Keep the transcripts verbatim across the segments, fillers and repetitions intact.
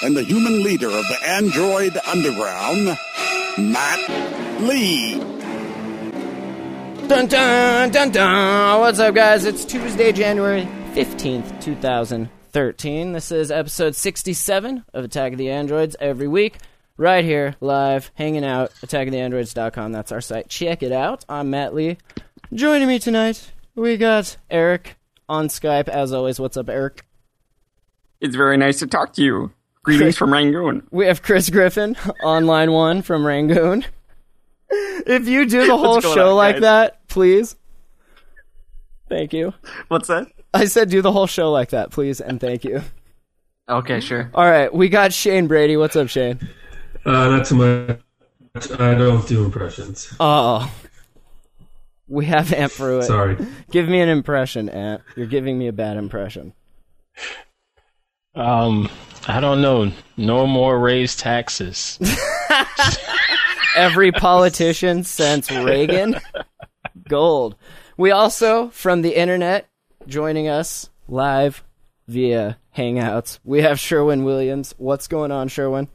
and the human leader of the Android Underground, Matt Lee. Dun, dun, dun, dun. What's up, guys? It's Tuesday, January fifteenth, two thousand thirteen. This is episode sixty-seven of Attack of the Androids every week. Right here, live, hanging out, attack of the androids dot com. That's our site. Check it out. I'm Matt Lee. Joining me tonight, we got Eric on Skype, as always. What's up, Eric? It's very nice to talk to you. Greetings from Rangoon. We have Chris Griffin on line one from Rangoon. If you do the whole show on, like guys? That, please. Thank you. What's that? I said do the whole show like that, please, and thank you. Okay, sure. All right, we got Shane Brady. What's up, Shane? Uh, not too much. I don't do impressions. Oh. We have Aunt Pruitt. Sorry. Give me an impression, Aunt. You're giving me a bad impression. Um, I don't know. No more raise taxes. Every politician since Reagan. Gold. We also, from the internet, joining us live via Hangouts, we have Sherwin-Williams. What's going on, Sherwin?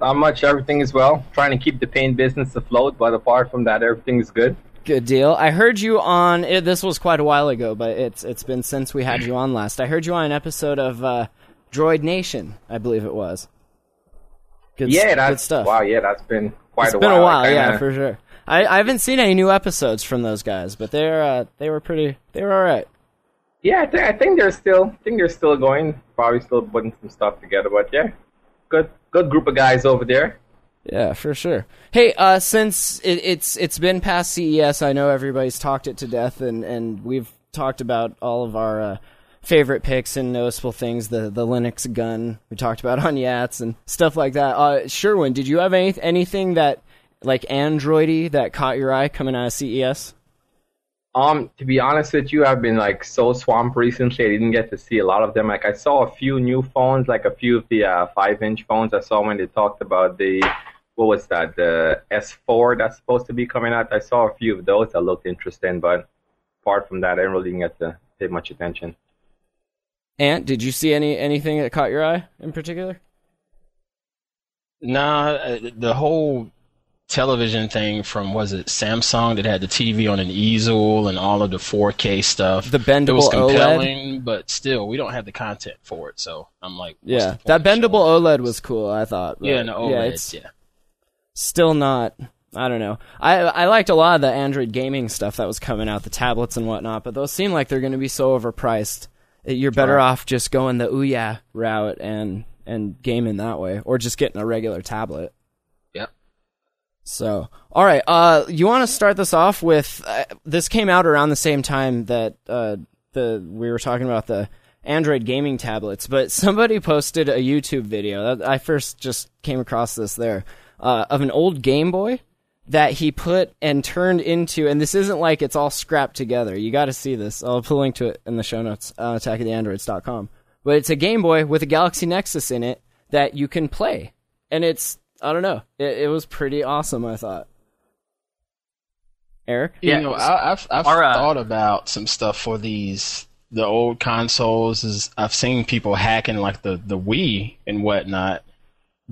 Not much. Everything is well. Trying to keep the paint business afloat, but apart from that, everything is good. Good deal. I heard you on, it, this was quite a while ago, but it's it's been since we had you on last. I heard you on an episode of uh, Droid Nation, I believe it was. Good, yeah, that's, good stuff. Wow, yeah, that's been quite it's a while. It's been a while, kinda... yeah, for sure. I, I haven't seen any new episodes from those guys, but they're uh, they were pretty, they were all right. Yeah, I, th- I think they're still, I think they're still going. Probably still putting some stuff together, but yeah, good, good group of guys over there. Yeah, for sure. Hey, uh, since it, it's it's been past C E S, I know everybody's talked it to death, and, and we've talked about all of our uh, favorite picks and noticeable things, the, the Linux gun we talked about on Yats and stuff like that. Uh, Sherwin, did you have any, anything that, like, Android-y that caught your eye coming out of C E S? Um, to be honest with you, I've been, like, so swamped recently, I didn't get to see a lot of them. Like, I saw a few new phones, like a few of the uh, five-inch phones I saw when they talked about the... What was that? The S four that's supposed to be coming out. I saw a few of those that looked interesting, but apart from that, I didn't really get to pay much attention. Ant, did you see any anything that caught your eye in particular? Nah, the whole television thing from, was it Samsung that had the T V on an easel and all of the four K stuff. The bendable It was compelling, OLED. But still, we don't have the content for it, so I'm like, what's yeah, the point that bendable OLED was cool, I thought. Yeah, no OLED, yeah. yeah. Still not, I don't know. I I liked a lot of the Android gaming stuff that was coming out, the tablets and whatnot, but those seem like they're going to be so overpriced. You're better right. off just going the Ouya route and, and gaming that way, or just getting a regular tablet. Yep. So, all right, uh, you want to start this off with, uh, this came out around the same time that uh, the we were talking about the Android gaming tablets, but somebody posted a YouTube video. I first just came across this there. Uh, of an old Game Boy that he put and turned into, and this isn't like it's all scrapped together. You got to see this. I'll put a link to it in the show notes on attack of the androids dot com. But it's a Game Boy with a Galaxy Nexus in it that you can play. And it's, I don't know, it, it was pretty awesome, I thought. Eric? Yeah, you know, I, I've, I've right. thought about some stuff for these, the old consoles. Is I've seen people hacking like the, the Wii and whatnot.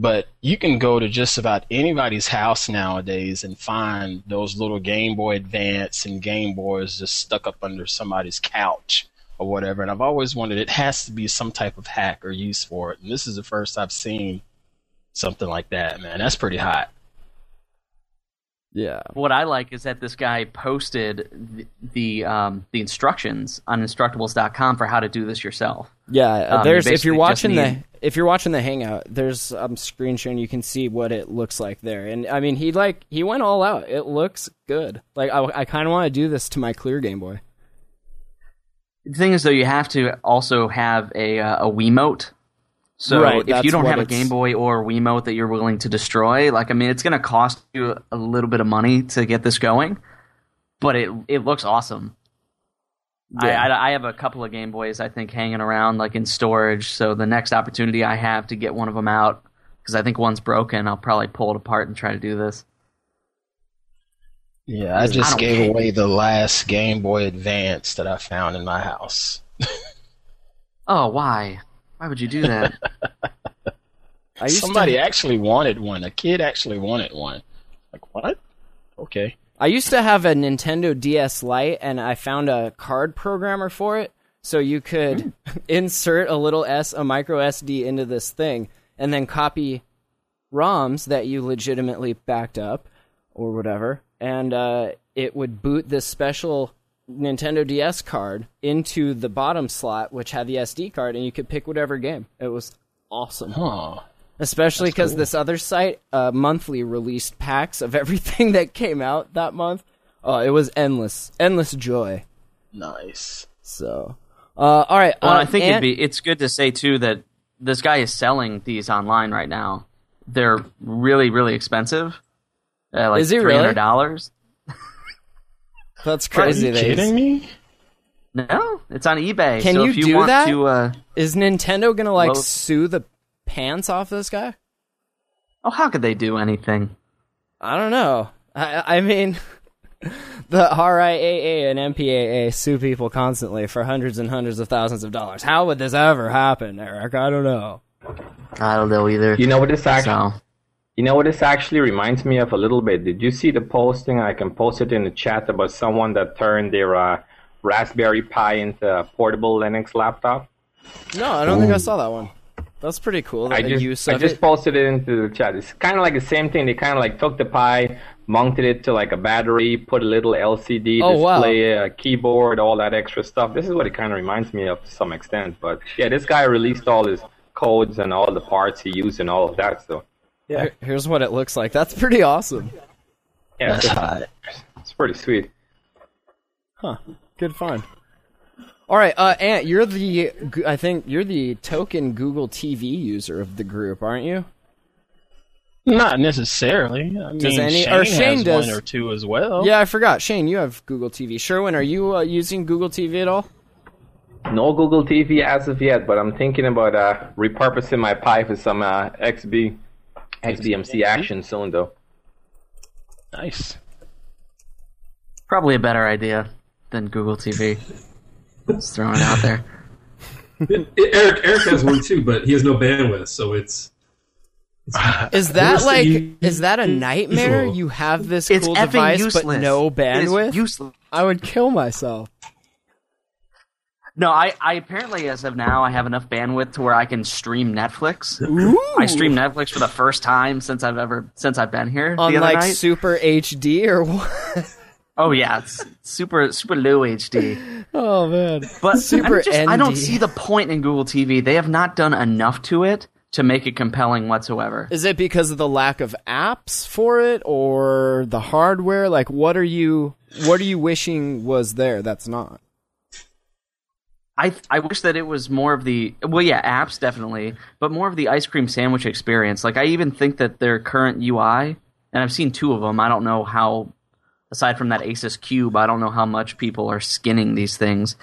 But you can go to just about anybody's house nowadays and find those little Game Boy Advance and Game Boys just stuck up under somebody's couch or whatever. And I've always wondered, it has to be some type of hack or use for it. And this is the first I've seen something like that, man. That's pretty hot. Yeah. What I like is that this guy posted the the, um, the instructions on instructables dot com for how to do this yourself. Yeah, um, there's you if you're watching need... the if you're watching the hangout, there's um screen sharing. You can see what it looks like there. And I mean, he like he went all out. It looks good. Like I, I kind of want to do this to my clear Game Boy. The thing is, though, you have to also have a uh, a Wiimote So right, if you don't have a Game Boy or Wiimote that you're willing to destroy, like, I mean, it's going to cost you a little bit of money to get this going, but it it looks awesome. Yeah. I, I, I have a couple of Game Boys, I think, hanging around, like, in storage, so the next opportunity I have to get one of them out, because I think one's broken, I'll probably pull it apart and try to do this. Yeah, I just I gave away the last Game Boy Advance that I found in my house. Oh, why? Why would you do that? I used Somebody to... actually wanted one. A kid actually wanted one. Like, what? Okay. I used to have a Nintendo D S Lite, and I found a card programmer for it, so you could mm. insert a little S, a micro S D into this thing, and then copy ROMs that you legitimately backed up, or whatever, and uh, it would boot this special Nintendo D S card into the bottom slot, which had the S D card, and you could pick whatever game. It was awesome. Huh. Especially because cool. this other site uh, monthly released packs of everything that came out that month. Oh, it was endless. Endless joy. Nice. So, uh, all right. Well, uh, I think and- it'd be, it's good to say, too, that this guy is selling these online right now. They're really, really expensive. Uh, like is he really? three hundred dollars. That's crazy. Are you kidding me? No, it's on eBay. Can so you, if you do want that? To, uh, Is Nintendo gonna like load... sue the pants off this guy? Oh, how could they do anything? I don't know. I, I mean, the R I A A and M P A A sue people constantly for hundreds and hundreds of thousands of dollars. How would this ever happen, Eric? I don't know. I don't know either. You know what this actually? So. You know what this actually reminds me of a little bit? Did you see the posting? I can post it in the chat about someone that turned their uh, Raspberry Pi into a portable Linux laptop. No, I don't Ooh. think I saw that one. That's pretty cool. That I just, use I just it. posted it into the chat. It's kind of like the same thing. They kind of like took the Pi, mounted it to like a battery, put a little L C D oh, display, wow. a keyboard, all that extra stuff. This is what it kind of reminds me of to some extent. But yeah, this guy released all his codes and all the parts he used and all of that. So. Yeah, here's what it looks like. That's pretty awesome. Yeah, that's hot. It's pretty sweet. Huh. Good find. All right, uh, Ant, you're the I think you're the token Google T V user of the group, aren't you? Not necessarily. I does mean, any, Shane, or Shane has does, one or two as well. Yeah, I forgot. Shane, you have Google T V. Sherwin, are you uh, using Google T V at all? No Google T V as of yet, but I'm thinking about uh, repurposing my Pi for some uh, X B. X B M C action soon, though. Nice. Probably a better idea than Google T V. Just throwing it out there. It, it, Eric Eric has one too, but he has no bandwidth, so it's. it's is that like? You, is that a nightmare? Usual. You have this cool device, useless. but no bandwidth. It is useless. I would kill myself. No, I, I apparently, as of now, I have enough bandwidth to where I can stream Netflix. Ooh. I stream Netflix for the first time since I've ever since I've been here. On the other like night. Super H D or what? Oh yeah, it's super super low H D. Oh man, but super just, I don't see the point in Google T V. They have not done enough to it to make it compelling whatsoever. Is it because of the lack of apps for it or the hardware? Like, what are you what are you wishing was there that's not? I th- I wish that it was more of the, well, yeah, apps definitely, but more of the ice cream sandwich experience. Like, I even think that their current U I, and I've seen two of them, I don't know how, aside from that Asus Cube, I don't know how much people are skinning these things,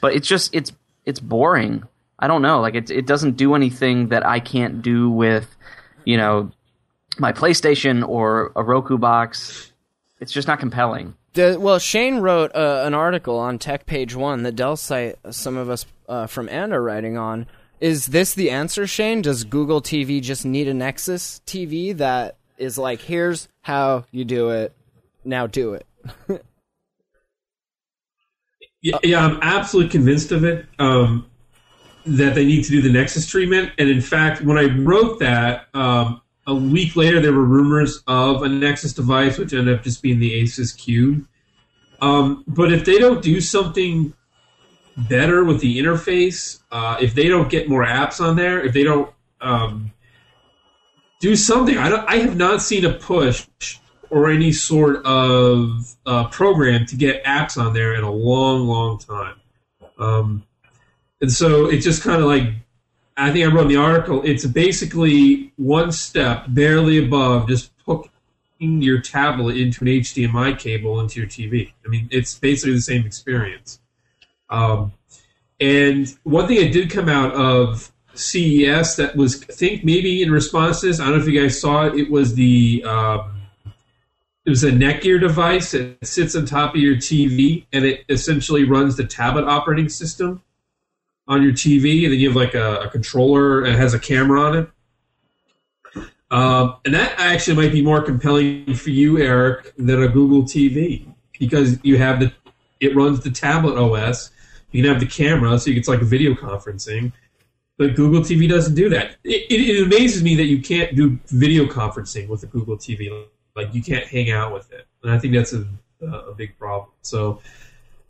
but it's just, it's it's boring. I don't know. Like, it, it doesn't do anything that I can't do with, you know, my PlayStation or a Roku box. It's just not compelling. The, well, Shane wrote uh, an article on Tech Page One, the Dell site some of us uh, from And are writing on. Is this the answer, Shane? Does Google T V just need a Nexus T V that is like, here's how you do it, now do it? yeah, yeah, I'm absolutely convinced of it, um, that they need to do the Nexus treatment. And in fact, when I wrote that, um, a week later, there were rumors of a Nexus device, which ended up just being the Asus Cube. Um, but if they don't do something better with the interface, uh, if they don't get more apps on there, if they don't um, do something, I, don't, I have not seen a push or any sort of uh, program to get apps on there in a long, long time. Um, and so it just kind of like I think I wrote in the article, it's basically one step, barely above, just hooking your tablet into an H D M I cable into your T V. I mean, it's basically the same experience. Um, and one thing that did come out of C E S that was, I think, maybe in response to this, I don't know if you guys saw it, it was the um, it was a Netgear device that sits on top of your T V, and it essentially runs the tablet operating system on your T V, and then you have like a, a controller and it has a camera on it. Um, and that actually might be more compelling for you, Eric, than a Google T V, because you have the it runs the tablet O S. You can have the camera, so it's like video conferencing. But Google T V doesn't do that. It, it, it amazes me that you can't do video conferencing with a Google T V. Like, you can't hang out with it. And I think that's a, a big problem. So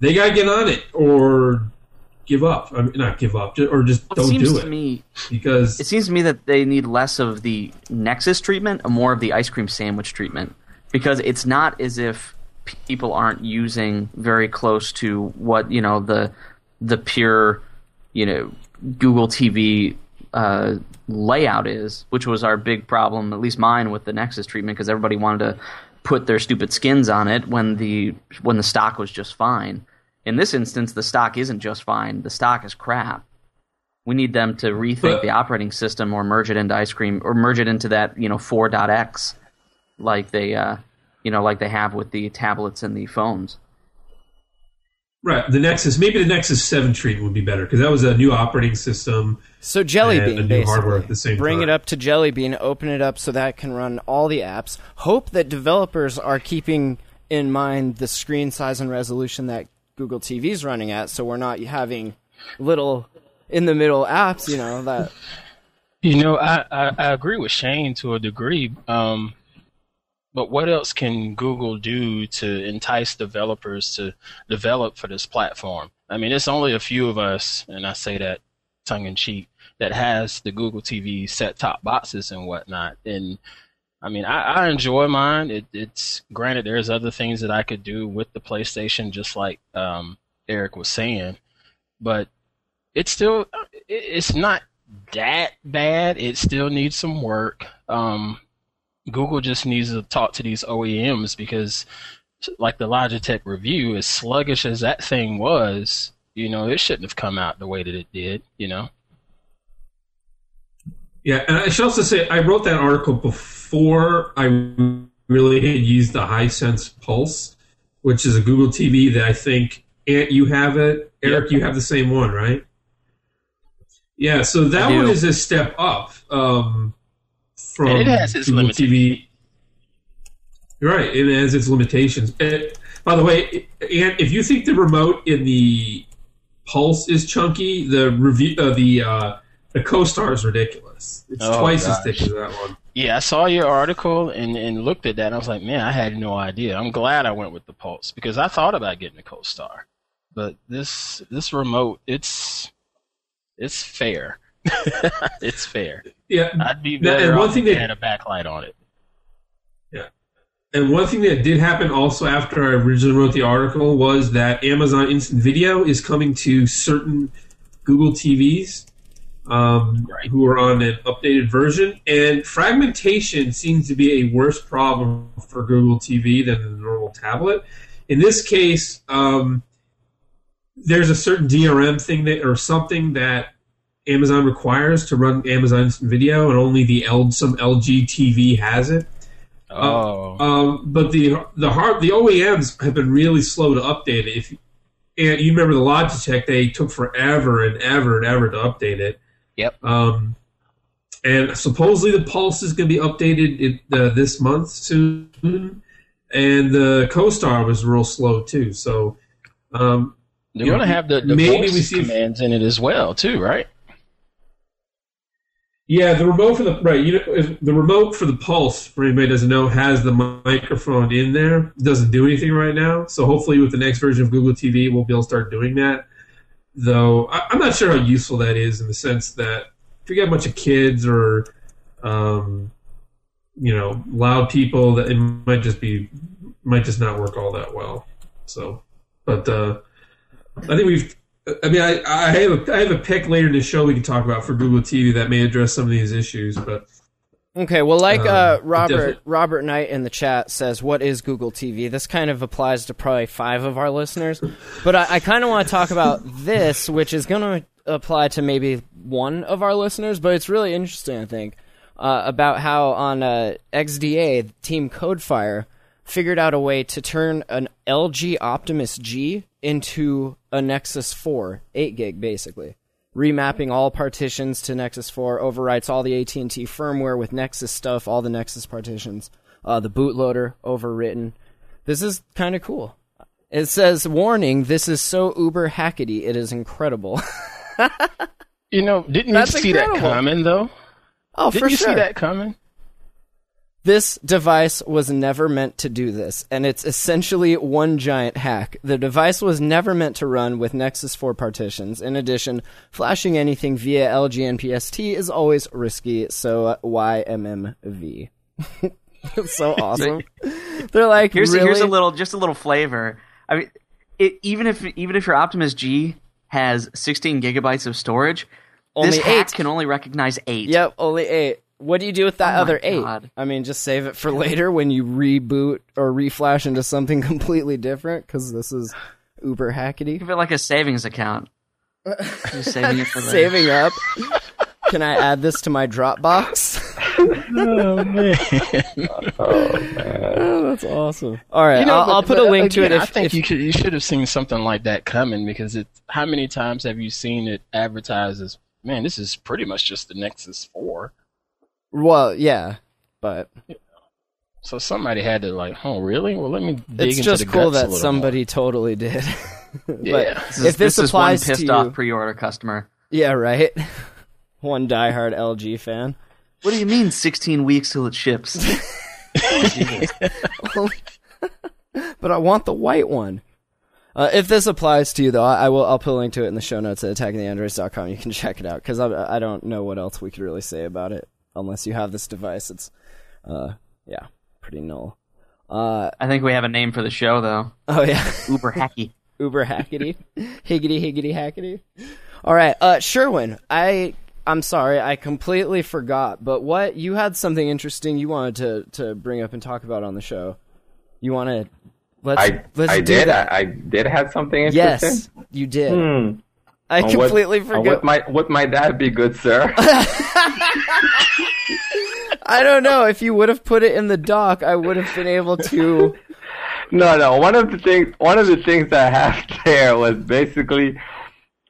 they got to get on it, or give up. I mean, not give up, or just well, don't it do it. To me, because it seems to me that they need less of the Nexus treatment and more of the ice cream sandwich treatment, because it's not as if people aren't using very close to what, you know, the the pure, you know, Google T V uh, layout is, which was our big problem, at least mine, with the Nexus treatment, because everybody wanted to put their stupid skins on it when the when the stock was just fine. In this instance, the stock isn't just fine. The stock is crap. We need them to rethink but, the operating system, or merge it into ice cream, or merge it into that, you know, four dot x, like they, uh, you know, like they have with the tablets and the phones. Right, the Nexus. Maybe the Nexus seven treatment would be better, because that was a new operating system. So Jelly Bean, and a new hardware at the same time. Bring it up to Jelly Bean, open it up so that can run all the apps. Hope that developers are keeping in mind the screen size and resolution that Google T V's running at, so we're not having little in the middle apps. You know that. You know, I, I, I agree with Shane to a degree. Um, But what else can Google do to entice developers to develop for this platform? I mean, it's only a few of us, and I say that tongue-in-cheek, that has the Google T V set-top boxes and whatnot. And, I mean, I, I enjoy mine. It, it's granted, there's other things that I could do with the PlayStation, just like um, Eric was saying. But it's still, it's not that bad. It still needs some work. Um Google just needs to talk to these O E Ms, because, like the Logitech review, as sluggish as that thing was, you know, it shouldn't have come out the way that it did, you know? Yeah, and I should also say, I wrote that article before I really had used the Hisense Pulse, which is a Google T V that I think, Ant, you have it. Eric, yep. You have the same one, right? Yeah, so that one is a step up. Um From and it has its Google T V. Right, it has its limitations. And, by the way, and if you think the remote in the Pulse is chunky, the review, uh, the uh, the CoStar is ridiculous. It's oh, twice gosh. as thick as that one. Yeah, I saw your article and, and looked at that, and I was like, man, I had no idea. I'm glad I went with the Pulse, because I thought about getting a CoStar, but this this remote, it's it's fair. It's fair. Yeah, I'd be better and one off thing that had a backlight on it. Yeah, and one thing that did happen also after I originally wrote the article was that Amazon Instant Video is coming to certain Google T Vs um, right. who are on an updated version, and fragmentation seems to be a worse problem for Google T V than the normal tablet. In this case, um, there's a certain D R M thing that or something that Amazon requires to run Amazon Instant Video, and only the L, some L G T V has it. Oh, uh, um, but the the hard, the O E Ms have been really slow to update it. If and you remember the Logitech, they took forever and ever and ever to update it. Yep. Um, and supposedly the Pulse is going to be updated in, uh, this month soon, and the CoStar was real slow too. So um, they're going to have the, the maybe we see commands if, in it as well too, right? Yeah, the remote for the right, you know, if the remote for the Pulse, for anybody who doesn't know, has the microphone in there. It doesn't do anything right now, so hopefully with the next version of Google T V, we'll be able to start doing that. Though I, I'm not sure how useful that is, in the sense that if you got a bunch of kids or, um, you know, loud people, that it might just be might just not work all that well. So, but uh, I think we've I mean, I, I have a I have a pick later in the show we can talk about for Google T V that may address some of these issues, but. Okay, well, like uh, Robert Robert Knight in the chat says, what is Google T V? This kind of applies to probably five of our listeners, but I, I kind of want to talk about this, which is going to apply to maybe one of our listeners, but it's really interesting, I think, uh, about how on uh, X D A, Team Codefire figured out a way to turn an L G Optimus G into a Nexus four, eight gig basically. Remapping all partitions to Nexus four, overwrites all the A T and T firmware with Nexus stuff, all the Nexus partitions, uh, the bootloader overwritten. This is kind of cool. It says, warning, this is so uber hackety, it is incredible. You know, didn't That's you see incredible. that coming, though? Oh, didn't for you sure. see that coming? This device was never meant to do this, and it's essentially one giant hack. The device was never meant to run with Nexus four partitions. In addition, flashing anything via L G N P S T is always risky, so uh, Y M M V. It's so awesome. They're like, here's, really? here's a little, just a little flavor. I mean, it, even if even if your Optimus G has sixteen gigabytes of storage, only this hack can only recognize eight. Yep, only eight. What do you do with that oh other eight? God. I mean, just save it for later when you reboot or reflash into something completely different, because this is uber hackety. Give it like a savings account. Just saving it for later. Saving up. Can I add this to my Dropbox? Oh, man. Oh, man. Oh, that's awesome. All right, you know, I'll, but, I'll put but, a link again, to it. If, I think if, you, should, you should have seen something like that coming, because it, how many times have you seen it advertised as, man, this is pretty much just the Nexus four. Well, yeah, but so somebody had to like, oh, really? Well, let me dig it's into the guts a little. It's just cool that somebody more. totally did. Yeah, this is, if this, this applies is one pissed to off pre-order customer. Yeah, right. One diehard L G fan. What do you mean, sixteen weeks till it ships? But I want the white one. Uh, if this applies to you, though, I, I will. I'll put a link to it in the show notes at attacking the androids dot com. You can check it out because I, I don't know what else we could really say about it. Unless you have this device, it's, uh, yeah, pretty null. Uh, I think we have a name for the show, though. Oh, yeah. Uber hacky. Uber hackety. Higgity, higgity, hackety. All right, uh, Sherwin, I, I'm sorry, I completely forgot, but what, you had something interesting you wanted to, to bring up and talk about on the show. You want to, let's, I, let's I do did, that. I, I did have something interesting? Yes, you did. Hmm. I oh, completely what, forgot. Oh, what might, what might that be, good sir? I don't know. If you would have put it in the doc, I would have been able to. No, no. One of the things, one of the things I have there was basically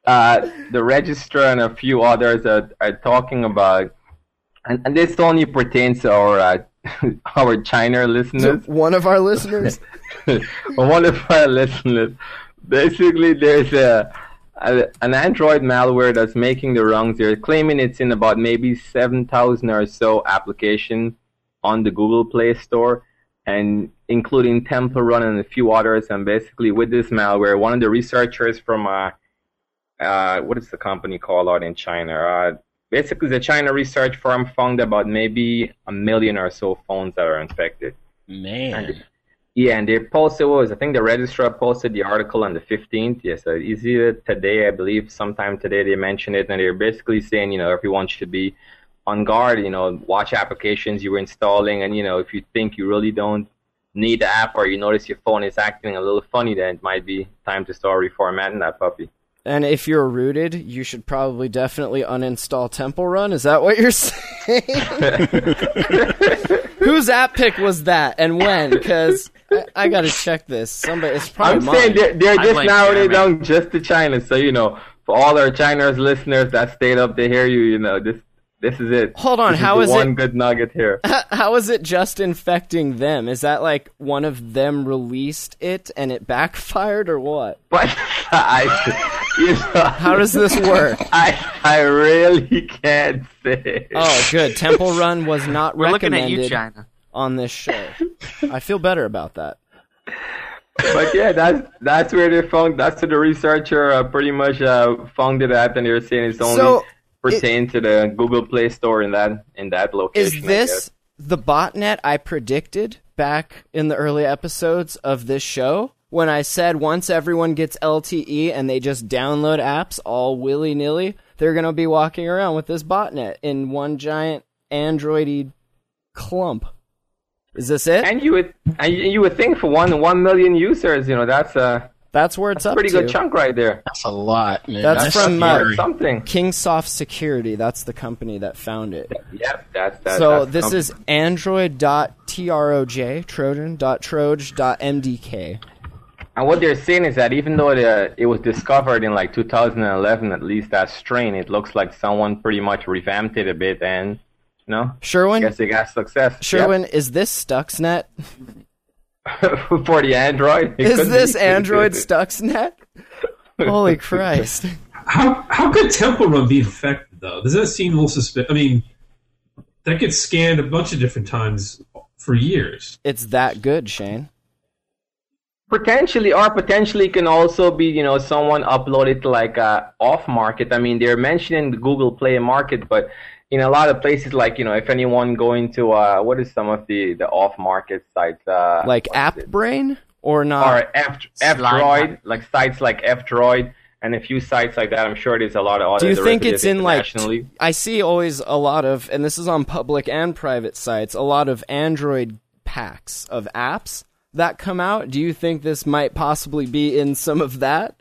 uh, the registrar and a few others are, are talking about, and, and this only pertains to our uh, our China listeners. To one of our listeners. One of our listeners. Basically, there's a. an Android malware that's making the rounds. They're claiming it's in about maybe seven thousand or so applications on the Google Play Store, and including Temple Run and a few others. And basically, with this malware, one of the researchers from uh, uh, what is the company called out in China? Uh, basically, the China research firm found about maybe a million or so phones that are infected. Man. And Yeah, and they posted, what was I think the registrar posted the article on the fifteenth. Yes, uh, is it today, I believe, sometime today they mentioned it, and they're basically saying, you know, everyone should be on guard, you know, watch applications you were installing, and, you know, if you think you really don't need the app or you notice your phone is acting a little funny, then it might be time to start reformatting that puppy. And if you're rooted, you should probably definitely uninstall Temple Run. Is that what you're saying? Whose app pick was that, and when? Because I, I got to check this. Somebody, it's probably I'm mine. saying they're, they're just narrowing down just to China. So, you know, for all our China's listeners that stayed up to hear you, you know, this this is it. Hold on. This how is, is one it, good nugget here. How is it just infecting them? Is that like one of them released it and it backfired or what? But I... You know, how does this work? I I really can't say. Oh, good. Temple Run was not We're recommended looking at you, China. On this show. I feel better about that. But yeah, that's that's where they found. That's where the researcher uh, pretty much uh, found it at, and they were saying it's only so pertained it, to the Google Play Store in that in that location. Is this the botnet I predicted back in the early episodes of this show? when I said once everyone gets L T E and they just download apps all willy-nilly, they're going to be walking around with this botnet in one giant Android-y clump. Is this it? And you would and you would think for one one million users, you know, that's a that's where it's that's up a pretty to. Good chunk right there. That's a lot, man. That's, that's from uh, something. Kingsoft Security. That's the company that found it. Yep, that's that. So that's this company. Is Android.troj Trojan.troj.mdk. And what they're saying is that even though it, uh, it was discovered in like two thousand eleven, at least that strain, it looks like someone pretty much revamped it a bit and. No? Sherwin? I guess they got success. Sherwin, yep. Is this Stuxnet? For the Android? Is this be. Android Stuxnet? Holy Christ. How how could Temple Run be infected, though? Does that seem a little suspicious? I mean, that gets scanned a bunch of different times for years. It's that good, Shane. Potentially, or potentially can also be, you know, someone uploaded like uh, off-market. I mean, they're mentioning the Google Play market, but... in a lot of places, like, you know, if anyone going to, uh, what is some of the, the off-market sites? Uh, like AppBrain or not? Or F, F-Droid, like sites like F-Droid and a few sites like that. I'm sure there's a lot of other. Do you think it's in, like, t- I see always a lot of, and this is on public and private sites, a lot of Android packs of apps that come out. Do you think this might possibly be in some of that?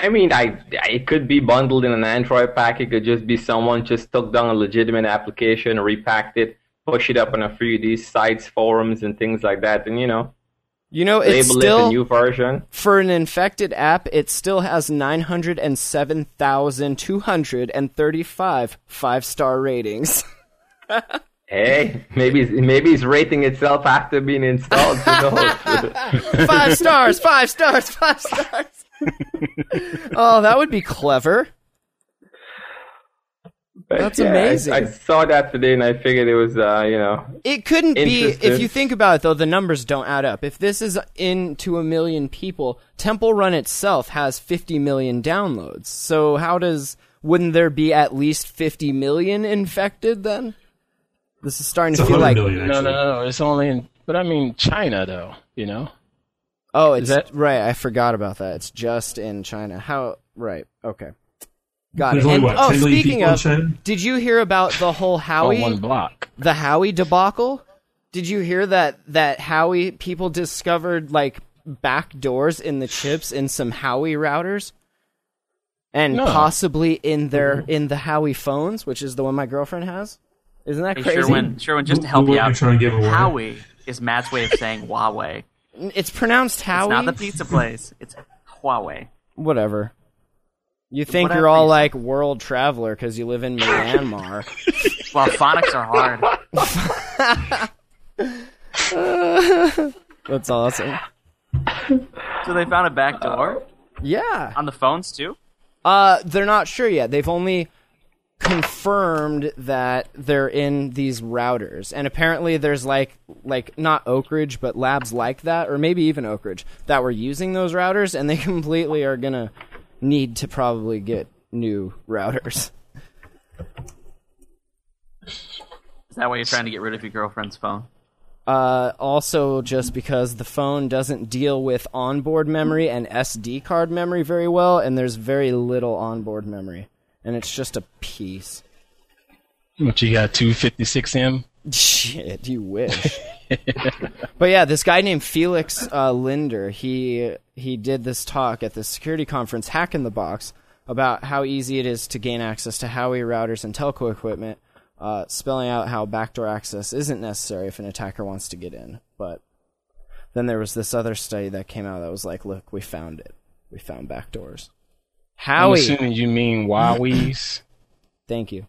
I mean, I, it could be bundled in an Android pack. It could just be someone just took down a legitimate application, repacked it, pushed it up on a few of these sites, forums, and things like that. And, you know, you know it's still, a new version. For an infected app, it still has nine hundred seven thousand two hundred thirty-five five-star ratings. Hey, maybe maybe it's rating itself after being installed. Five stars, five stars, five stars. Oh, that would be clever. But that's yeah, amazing. I, I saw that today, and I figured it was, uh, you know. It couldn't be. If you think about it, though, the numbers don't add up. If this is into a million people, Temple Run itself has fifty million downloads. So how does? Wouldn't there be at least fifty million infected then? This is starting it's to feel like million, no, no, no. It's only in, but I mean China, though. You know. Oh, it's that, right. I forgot about that. It's just in China. How? Right. Okay. Got it. And, what, oh, speaking of, did you hear about the whole Huawei? One block. The Huawei debacle. Did you hear that? That Huawei people discovered like back doors in the chips in some Huawei routers, and no. possibly in their in the Huawei phones, which is the one my girlfriend has. Isn't that hey, crazy? Sherwin, Sherwin, just to help what, what you out, Huawei is Matt's way of saying Huawei. It's pronounced Howie. It's not the pizza place. It's Huawei. Whatever. You think Whatever you're all reason. Like world traveler because you live in Myanmar. Well, phonics are hard. uh, that's awesome. So they found a back door? Uh, yeah. On the phones, too? Uh, they're not sure yet. They've only confirmed that they're in these routers, and apparently there's like like not Oak Ridge but labs like that, or maybe even Oak Ridge, that were using those routers, and they completely are gonna need to probably get new routers. Is that why you're trying to get rid of your girlfriend's phone? Uh, also just because the phone doesn't deal with onboard memory and S D card memory very well, and there's very little onboard memory. And it's just a piece. What, you got two fifty-six M? Shit, you wish. But yeah, this guy named Felix uh, Linder, he he did this talk at the security conference, Hack in the Box, about how easy it is to gain access to Huawei routers and telco equipment, uh, spelling out how backdoor access isn't necessary if an attacker wants to get in. But then there was this other study that came out that was like, look, we found it. We found backdoors. Howie. I'm assuming you mean Huawei's. Thank you.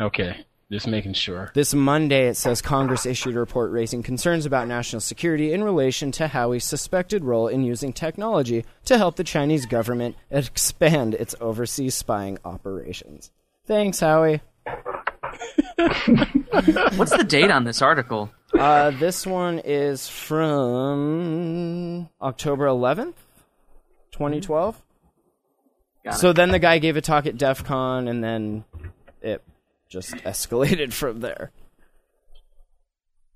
Okay, just making sure. This Monday, it says Congress issued a report raising concerns about national security in relation to Huawei's suspected role in using technology to help the Chinese government expand its overseas spying operations. Thanks, Huawei. What's the date on this article? Uh, this one is from October eleventh, twenty twelve. So then the guy gave a talk at DEF CON, and then it just escalated from there.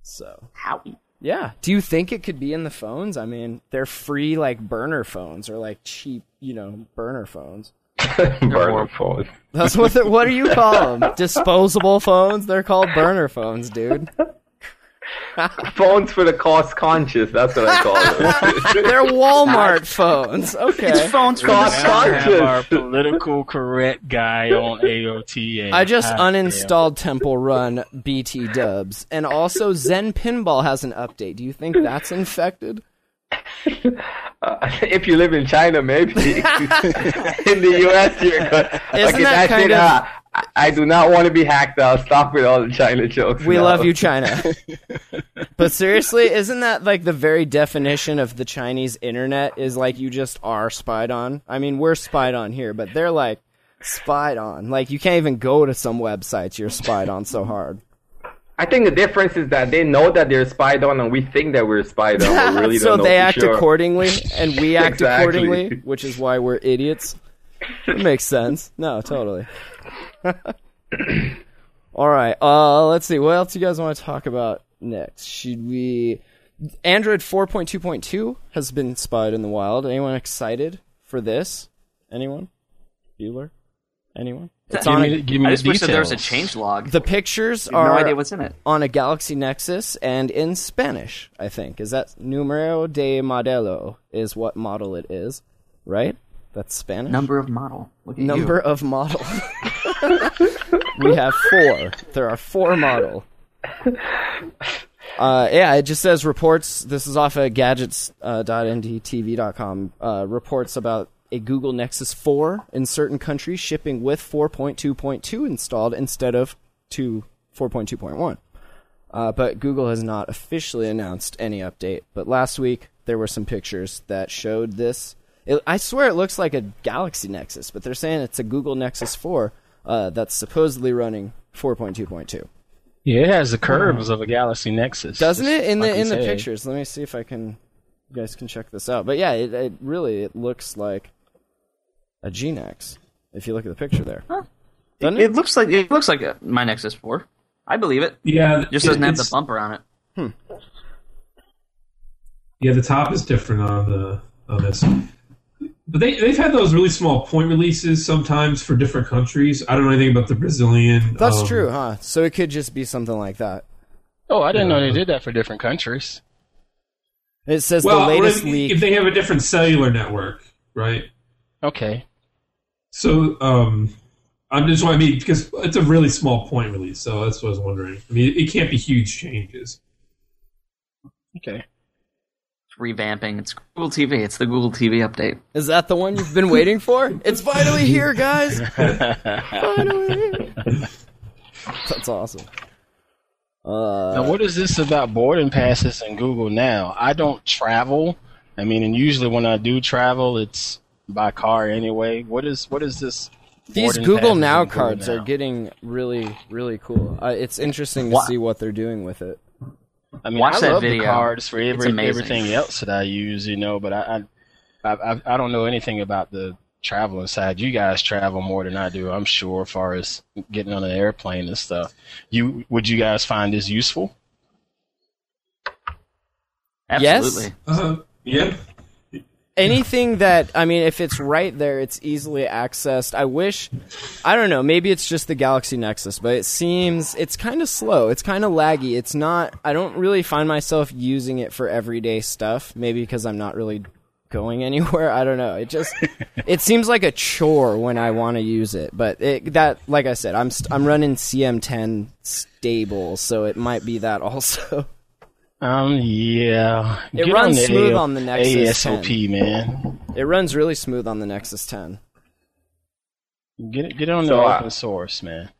So. Howie. Yeah. Do you think it could be in the phones? I mean, they're free, like, burner phones or, like, cheap, you know, burner phones. Burner phones. That's what. The, what do you call them? Disposable phones? They're called burner phones, dude. Phones for the cost conscious. That's what I call them. They're Walmart phones. Okay. It's phones for cost conscious. Our political correct guy on A O T A. I just I uninstalled fail. Temple Run B T Dubs, and also Zen Pinball has an update. Do you think that's infected? Uh, if you live in China, maybe. In the U S, you're good. Isn't okay, that kind it, of... Uh, I do not want to be hacked out. Stop with all the China jokes. We now. Love you, China. But seriously, isn't that like the very definition of the Chinese internet is like you just are spied on? I mean, we're spied on here, but they're like spied on. Like you can't even go to some websites. You're spied on so hard. I think the difference is that they know that they're spied on and we think that we're spied on. We really so don't know they act sure. accordingly and we act exactly. accordingly, which is why we're idiots. It makes sense. No, totally. All right. Uh, let's see. What else you guys want to talk about next? Should we? Android four point two point two has been spied in the wild. Anyone excited for this? Anyone? Bueller? Anyone? It's give on me, a... give me I just the wish details. That there was a change log. The pictures are no idea what's in it. On a Galaxy Nexus and in Spanish, I think. Is that numero de modelo is what model it is, right? That's Spanish. Number of model. Look at Number you. of model. We have four. There are four model. Uh, yeah, it just says reports. This is off of gadgets dot n d t v dot com. Uh, reports about a Google Nexus four in certain countries shipping with four point two point two installed instead of four point two point one. Uh, but Google has not officially announced any update. But last week, there were some pictures that showed this. It, I swear it looks like a Galaxy Nexus, but they're saying it's a Google Nexus four uh, that's supposedly running four point two point two. Yeah, it has the curves oh. of a Galaxy Nexus. Doesn't it? In the in say. the pictures. Let me see if I can... You guys can check this out. But yeah, it, it really it looks like a G-Nex, if you look at the picture there. Huh. It, it? it looks like it looks like a, my Nexus four. I believe it. Yeah. It just it, doesn't have the bumper on it. Hmm. Yeah, the top is different on the on this. But they, they've had those really small point releases sometimes for different countries. I don't know anything about the Brazilian. That's um, true, huh? So it could just be something like that. Oh, I didn't yeah. know they did that for different countries. It says well, the latest if, leak. If they have a different cellular network, right? Okay. So um, I'm just what I mean, because it's a really small point release, so that's what I was wondering. I mean, it can't be huge changes. Okay. Revamping. It's Google T V. It's the Google T V update. Is that the one you've been waiting for? It's finally here, guys! Finally! That's awesome. Uh, now, what is this about boarding passes and Google Now? I don't travel. I mean, and usually when I do travel, it's by car anyway. What is what is this? These Google Now Google cards Now? Are getting really, really cool. Uh, it's interesting to what? see what they're doing with it. I mean, Watch I that love video. the cards for every, everything else that I use, you know, but I, I, I, I don't know anything about the traveling side. You guys travel more than I do, I'm sure, as far as getting on an airplane and stuff. You would you guys find this useful? Absolutely. Yes. Uh-huh. Yeah. Anything that, I mean, if it's right there, it's easily accessed. I wish, I don't know, maybe it's just the Galaxy Nexus, but it seems, it's kind of slow. It's kind of laggy. It's not, I don't really find myself using it for everyday stuff, maybe because I'm not really going anywhere. I don't know. It just, it seems like a chore when I want to use it. But it, that, like I said, I'm st- I'm running C M ten stable, so it might be that also. Um, yeah. It Get runs on smooth A- on the Nexus A S O P, ten. man. It runs really smooth on the Nexus ten. Get it, get it on so, the open uh, source, man.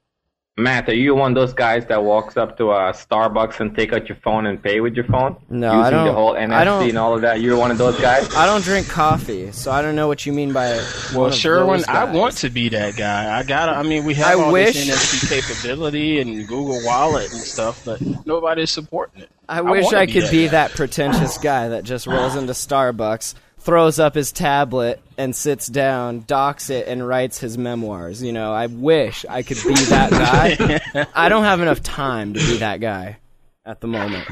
Matt, are you one of those guys that walks up to a Starbucks and take out your phone and pay with your phone? No, Using I don't. the whole N F C and all of that. You're one of those guys? I don't drink coffee, so I don't know what you mean by Well, one Sherwin, of those guys. I want to be that guy. I gotta, I mean, we have I all wish... this N F C capability and Google Wallet and stuff, but nobody's supporting it. I, I wish I could be that, that pretentious guy that just rolls into Starbucks, throws up his tablet, and sits down, docks it, and writes his memoirs. You know, I wish I could be that guy. I don't have enough time to be that guy. at the moment.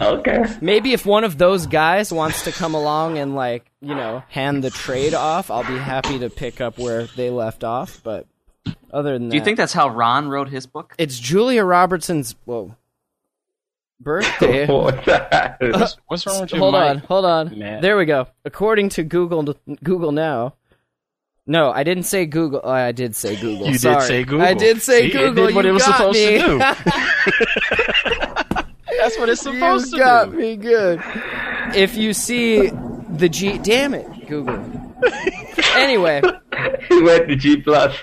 Okay. Maybe if one of those guys wants to come along and, like, you know, hand the trade off, I'll be happy to pick up where they left off, but other than that... Do you think that's how Ron wrote his book? It's Julia Robertson's... Whoa. Birthday. What's, what's wrong with you, Hold Mike? on, hold on. Man. There we go. According to Google Google Now... No, I didn't say Google. Oh, I did say Google. You Sorry. did say Google. I did say See, Google. It did what you it was supposed me. to do. That's what it's supposed you to do. You got me good. If you see the G... Damn it, Google. Anyway. He went to G plus.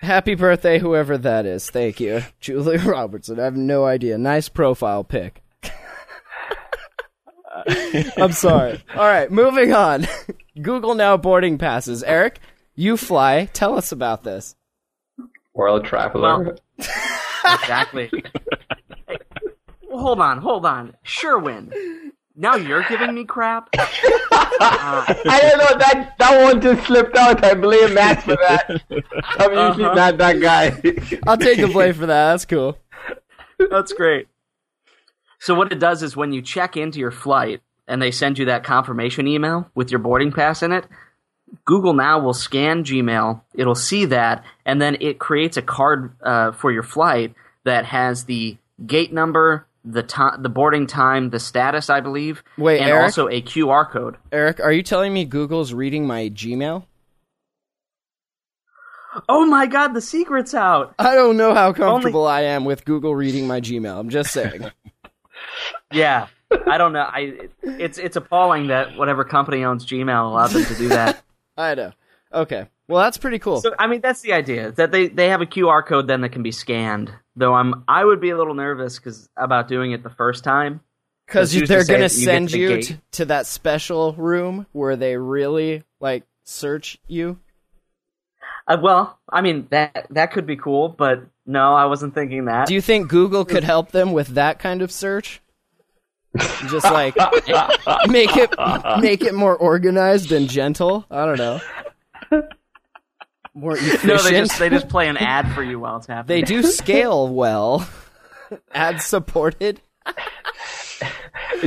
Happy birthday, whoever that is. Thank you. Julia Robertson. I have no idea. Nice profile pic. I'm sorry. All right, moving on. Google Now boarding passes. Eric, you fly. Tell us about this. World traveler. Well, exactly. Hey, hold on, hold on. Sherwin, now you're giving me crap? Uh, I don't know. That that one just slipped out. I blame Matt for that. I'm usually uh-huh. not that guy. I'll take the blame for that. That's cool. That's great. So what it does is when you check into your flight and they send you that confirmation email with your boarding pass in it, Google Now will scan Gmail. It'll see that, and then it creates a card uh, for your flight that has the gate number, the to- the boarding time, the status, I believe, Wait, and Eric? also a Q R code. Eric, are you telling me Google's reading my Gmail? Oh my God, the secret's out! I don't know how comfortable Only- I am with Google reading my Gmail. I'm just saying. Yeah, I don't know. I it's it's appalling that whatever company owns Gmail allows them to do that. I know. Okay. Well, that's pretty cool. So, I mean, that's the idea, that they, they have a Q R code then that can be scanned. Though I'm I would be a little nervous cause about doing it the first time. Because they're going to send you, you to, to that special room where they really like search you. Uh, well, I mean, that that could be cool, but no, I wasn't thinking that. Do you think Google could help them with that kind of search? Just like make it make it more organized and gentle. I don't know. More efficient. No, they just they just play an ad for you while it's happening. They do scale well. Ad supported.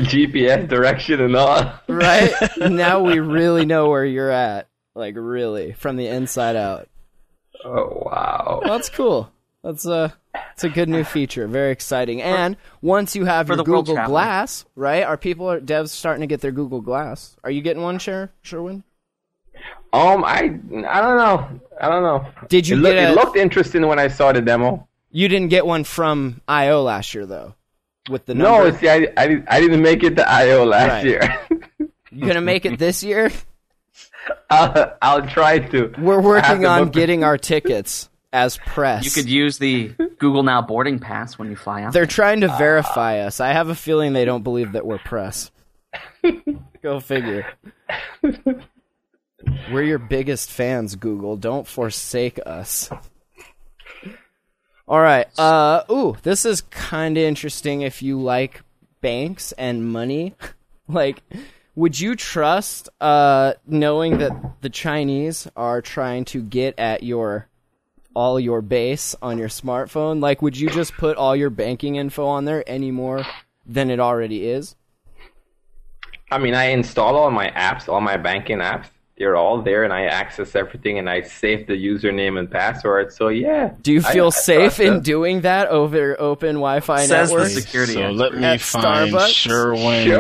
G P S direction and all. Right? Now we really know where you're at. Like really, from the inside out. Oh wow. Well, that's cool. That's uh It's a good new feature. Very exciting. And once you have For your Google Glass, right? Are people, are devs starting to get their Google Glass? Are you getting one, Sher- Sherwin? Um, I, I don't know. I don't know. Did you? It, get lo- a, it looked interesting when I saw the demo. You didn't get one from I O last year, though, with the number. No, see, I, I, I didn't make it to I O last right. year. You gonna make it this year? Uh, I'll try to. We're working to on getting our tickets. As press. You could use the Google Now boarding pass when you fly out. They're trying to verify uh, us. I have a feeling they don't believe that we're press. Go figure. We're your biggest fans, Google. Don't forsake us. All right. Uh, ooh, this is kind of interesting if you like banks and money. Like, would you trust uh, knowing that the Chinese are trying to get at your... all your base on your smartphone? Like, would you just put all your banking info on there any more than it already is? I mean, I install all my apps, all my banking apps. They're all there, and I access everything, and I save the username and password. So, yeah. Do you feel I, safe I in that. doing that over open Wi-Fi Says network? Says the security. So let me At find Starbucks? Sherwin sure.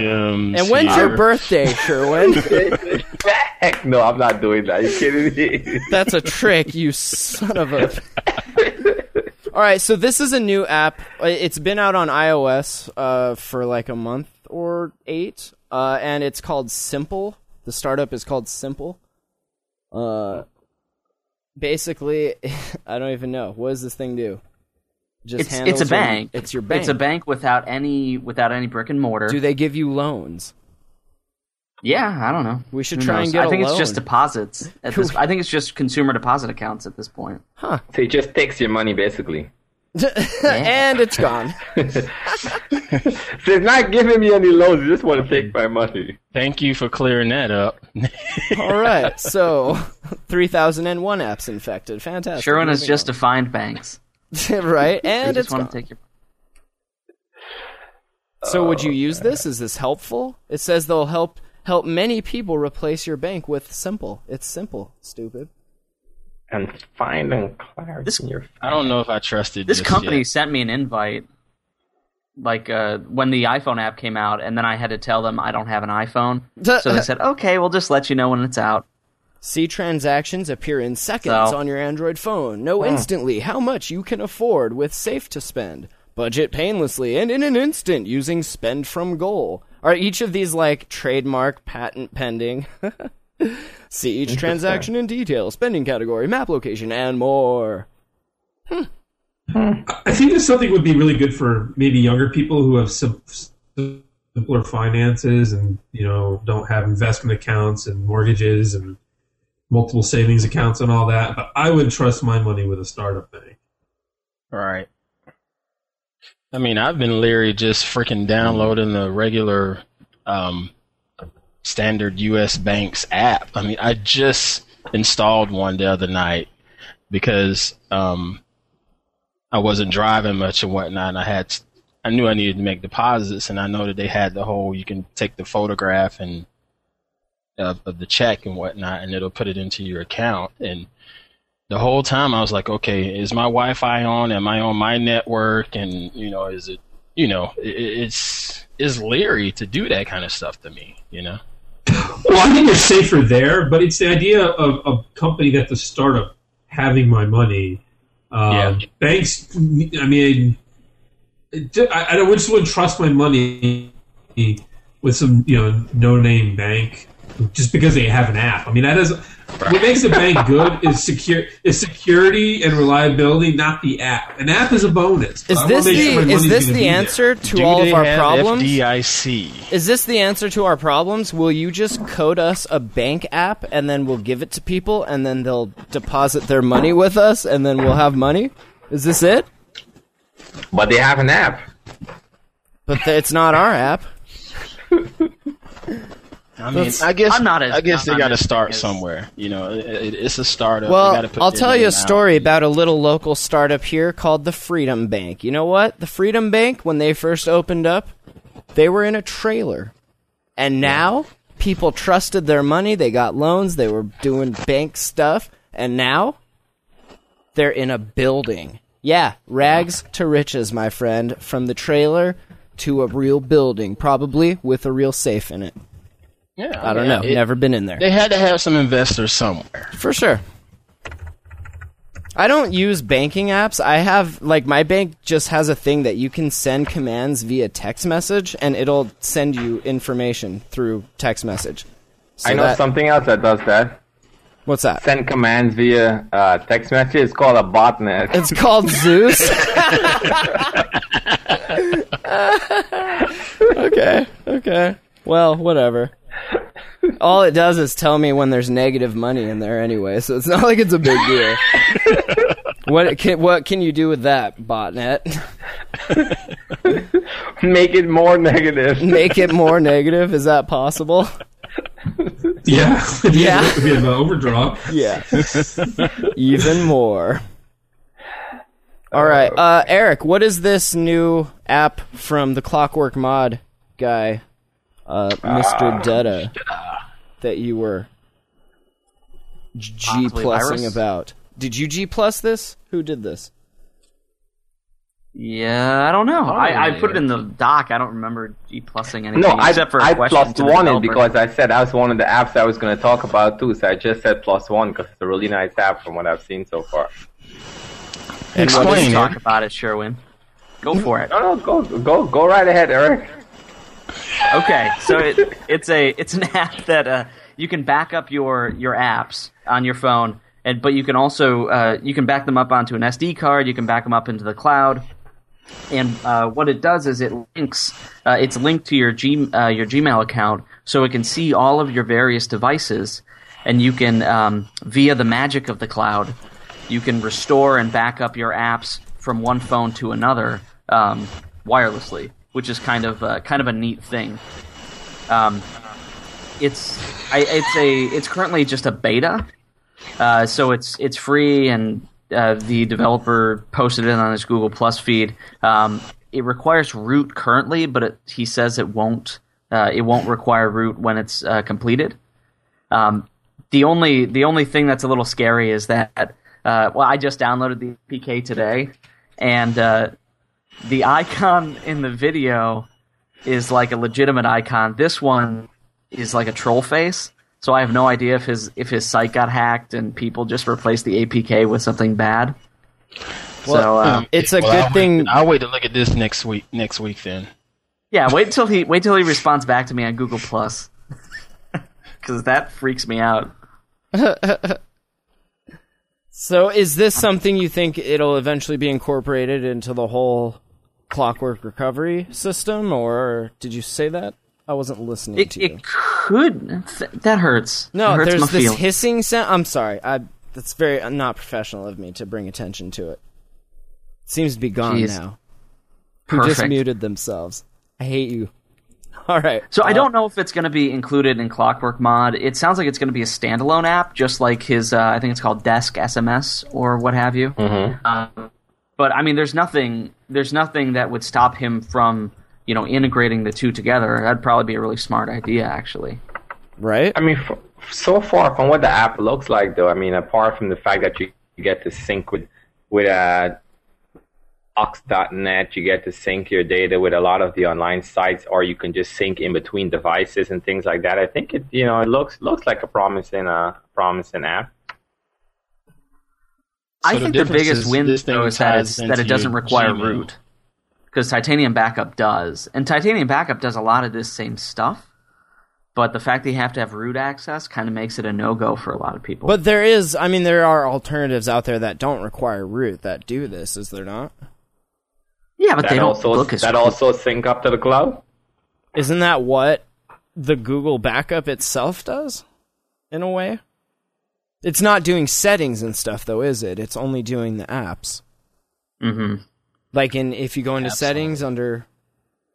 Williams. And when's here. your birthday, Sherwin? Heck no, I'm not doing that. Are you kidding me? That's a trick, you son of a... All right, so this is a new app. It's been out on iOS uh, for like a month or eight, uh, and it's called Simple. The startup is called Simple. Uh, basically, I don't even know. What does this thing do? Just it's, handles it's a bank. Your, it's your bank. It's a bank without any without any brick and mortar. Do they give you loans? Yeah, I don't know. We should Who try knows? and get. I a think loan. It's just deposits. At this, I think it's just consumer deposit accounts at this point. Huh? So he just takes your money, basically. And it's gone. So he's not giving me any loans. He just want to take my money. Thank you for clearing that up. All right. So three thousand one apps infected. Fantastic. Sherwin has just on. defined banks. Right? And it's gone. Take your... So would you use this? Is this helpful? It says they'll help help many people replace your bank with Simple. It's simple, stupid. And finding clarity this, in your phone. I don't know if I trusted this, this company yet. Sent me an invite, like uh, when the iPhone app came out, and then I had to tell them I don't have an iPhone. So they said, okay, we'll just let you know when it's out. See transactions appear in seconds so. on your Android phone. Know hmm. instantly how much you can afford with Safe to Spend. Budget painlessly and in an instant using Spend from Goal. Are each of these like trademark, patent pending? See each transaction in detail, spending category, map location, and more. Hmm. Hmm. I think this something would be really good for maybe younger people who have simpler finances and, you know, don't have investment accounts and mortgages and multiple savings accounts and all that. But I would trust my money with a startup bank. Right. I mean, I've been leery just freaking downloading the regular um, standard U S banks app. I mean, I just installed one the other night because um, I wasn't driving much and whatnot. And I had, I knew I needed to make deposits, and I know that they had the whole you can take the photograph and uh, of the check and whatnot, and it'll put it into your account. And the whole time I was like, okay, is my Wi-Fi on? Am I on my network? And, you know, is it, you know, it's, it's leery to do that kind of stuff to me, you know? Well, I think you're safer there, but it's the idea of a company that's a startup having my money. Uh, yeah. Banks, I mean, I, I just wouldn't trust my money with some, you know, no-name bank just because they have an app. I mean, that doesn't... What makes a bank good is secure is security and reliability, not the app. An app is a bonus. Is this the is this the answer to all of our problems? F D I C. Is this the answer to our problems? Will you just code us a bank app and then we'll give it to people and then they'll deposit their money with us and then we'll have money? Is this it? But they have an app. But it's not our app. I mean, I guess I'm not as, I guess I'm they got to start as, somewhere. You know, it, it, it's a startup. Well, put I'll tell you a story out. about a little local startup here called the Freedom Bank. You know what? The Freedom Bank, when they first opened up, they were in a trailer, and now people trusted their money. They got loans. They were doing bank stuff, and now they're in a building. Yeah, rags to riches, my friend. From the trailer to a real building, probably with a real safe in it. Yeah, I don't man, know. It, Never been in there. They had to have some investors somewhere. For sure. I don't use banking apps. I have, like, my bank just has a thing that you can send commands via text message, and it'll send you information through text message. So I know that, something else that does that. What's that? Send commands via uh, text message. It's called a botnet. It's called Zeus? Okay, okay. Well, whatever. All it does is tell me when there's negative money in there anyway, so it's not like it's a big deal. What can, what can you do with that, botnet? Make it more negative. Make it more negative? Is that possible? Yeah. Yeah. It could be an overdraw. Yeah. Even more. All right. Uh, Eric, what is this new app from the Clockwork Mod guy? Uh, Mister Uh, Detta, that you were G-plussing about. Did you G-plus this? Who did this? Yeah, I don't know. Oh, I, I put it in the doc. I don't remember G-plussing anything. No, except I, for a I question plus one it because I said that was one of the apps I was going to talk about too, so I just said plus one because it's a really nice app from what I've seen so far. And Explain. Let's talk about it, Sherwin. Go for it. No, no, go, go, go right ahead, Eric. Okay, so it, it's a it's an app that uh, you can back up your, your apps on your phone, and but you can also uh, you can back them up onto an S D card. You can back them up into the cloud, and uh, what it does is it links. Uh, it's linked to your G, uh, your Gmail account, so it can see all of your various devices, and you can um, via the magic of the cloud, you can restore and back up your apps from one phone to another um, wirelessly. Which is kind of uh, kind of a neat thing. Um, it's I, it's a it's currently just a beta, uh, so it's it's free, and uh, the developer posted it on his Google Plus feed. Um, it requires root currently, but it, he says it won't. Uh, it won't require root when it's uh, completed. Um, the only the only thing that's a little scary is that uh, well, I just downloaded the A P K today, and uh, the icon in the video is like a legitimate icon. This one is like a troll face. So I have no idea if his if his site got hacked and people just replaced the A P K with something bad. Well, so um, it's a well, good I'll thing. Wait, I'll wait to look at this next week. Next week, then. Yeah, wait till he wait till he responds back to me on Google Plus, because that freaks me out. So, is this something you think it'll eventually be incorporated into the whole clockwork recovery system, or did you say that? I wasn't listening it, to you. It could. That hurts. No, hurts there's this field. hissing sound. I'm sorry. I, that's very not professional of me to bring attention to it. It seems to be gone Jeez. now. Perfect. Who just muted themselves. I hate you. All right. So uh, I don't know if it's going to be included in Clockwork Mod. It sounds like it's going to be a standalone app, just like his, uh, I think it's called Desk S M S or what have you. Mm-hmm. Uh, but, I mean, there's nothing. there's nothing that would stop him from... you know, integrating the two together. That'd probably be a really smart idea, actually. Right? I mean, f- so far from what the app looks like, though, I mean, apart from the fact that you get to sync with with uh, aux dot net, you get to sync your data with a lot of the online sites, or you can just sync in between devices and things like that. I think it, you know, it looks looks like a promising uh, promising app. So I the think the biggest win though is that it's, that it doesn't require Gmail. root. Because Titanium Backup does. And Titanium Backup does a lot of this same stuff. But the fact that you have to have root access kind of makes it a no-go for a lot of people. But there is, I mean, there are alternatives out there that don't require root that do this, is there not? Yeah, but that they don't also, look as That cool. also sync up to the cloud? Isn't that what the Google Backup itself does, in a way? It's not doing settings and stuff, though, is it? It's only doing the apps. Mm-hmm. Like in if you go into apps settings under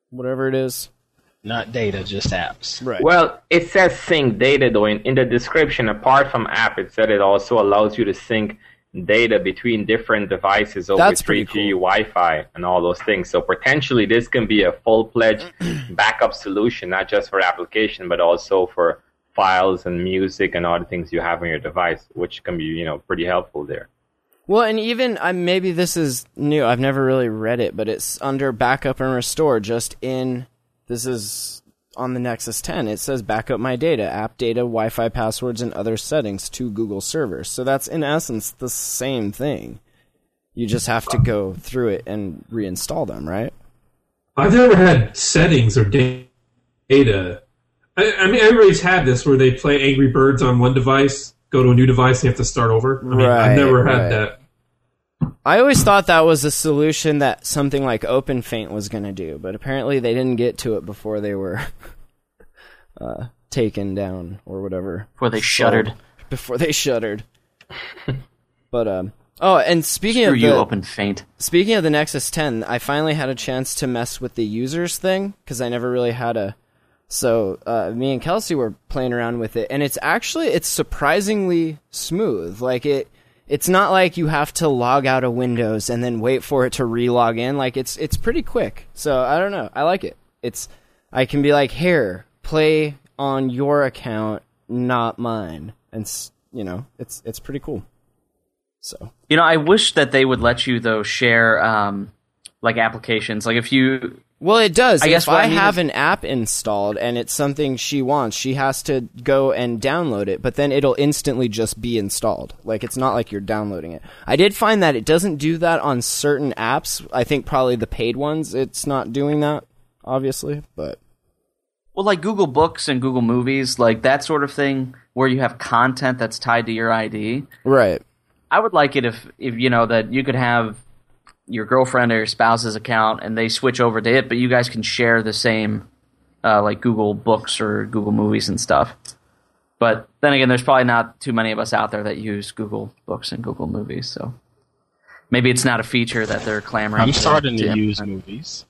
whatever it is. Not data, just apps. Right. Well, it says sync data, though. In, in the description, apart from app, it said it also allows you to sync data between different devices over That's three G, cool. Wi-Fi, and all those things. So potentially this can be a full-fledged backup solution, not just for application, but also for files and music and other things you have on your device, which can be, you know, pretty helpful there. Well, and even, uh, maybe this is new, I've never really read it, but it's under Backup and Restore, just in, this is on the Nexus ten, it says backup my data, app data, Wi-Fi passwords, and other settings to Google servers. So that's, in essence, the same thing. You just have to go through it and reinstall them, right? I've never had settings or data. I, I mean, everybody's had this where they play Angry Birds on one device, go to a new device and you have to start over. I mean, right, I've never had right. that. I always thought that was a solution that something like OpenFaint was going to do, but apparently they didn't get to it before they were uh, taken down or whatever. Before they shuttered. So, before they shuttered. But um, oh, and speaking Screw of the, you, OpenFaint. Speaking of the Nexus ten, I finally had a chance to mess with the users thing because I never really had a. So uh, me and Kelsey were playing around with it, and it's actually it's surprisingly smooth. Like it, it's not like you have to log out of Windows and then wait for it to re-log in. Like it's it's pretty quick. So I don't know, I like it. It's I can be like, here, play on your account, not mine, and you know it's it's pretty cool. So you know, I wish that they would let you though share um, like applications. Like if you. Well, it does. I if guess I have is- an app installed and it's something she wants, she has to go and download it, but then it'll instantly just be installed. Like, it's not like you're downloading it. I did find that it doesn't do that on certain apps. I think probably the paid ones, it's not doing that, obviously, but... Well, like Google Books and Google Movies, like that sort of thing, where you have content that's tied to your I D. Right. I would like it if, if you know, that you could have... your girlfriend or your spouse's account, and they switch over to it, but you guys can share the same, uh, like Google Books or Google Movies and stuff. But then again, there's probably not too many of us out there that use Google Books and Google Movies, so maybe it's not a feature that they're clamoring I'm to. I'm starting to, to use movies.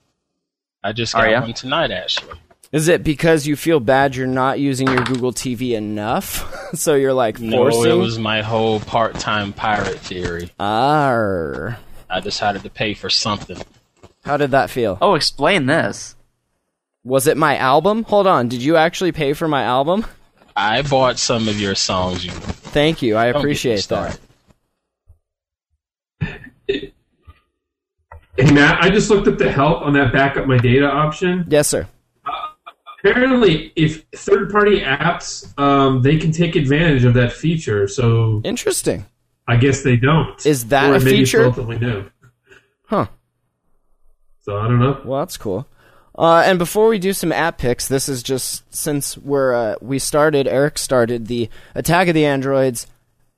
I just got one tonight, actually. Is it because you feel bad you're not using your Google T V enough? So you're like forcing? No, it was my whole part-time pirate theory. Arr... I decided to pay for something. How did that feel? Oh, explain this. Was it my album? Hold on. Did you actually pay for my album? I bought some of your songs. You know. Thank you. I Don't appreciate that. Hey, Matt, I just looked up the help on that backup my data option. Yes, sir. Uh, apparently, if third-party apps, um, they can take advantage of that feature. So interesting. I guess they don't. Is that or a maybe feature? Relatively new. Huh. So I don't know. Well, that's cool. Uh, and before we do some app picks, this is just since we're uh, we started, Eric started the Attack of the Androids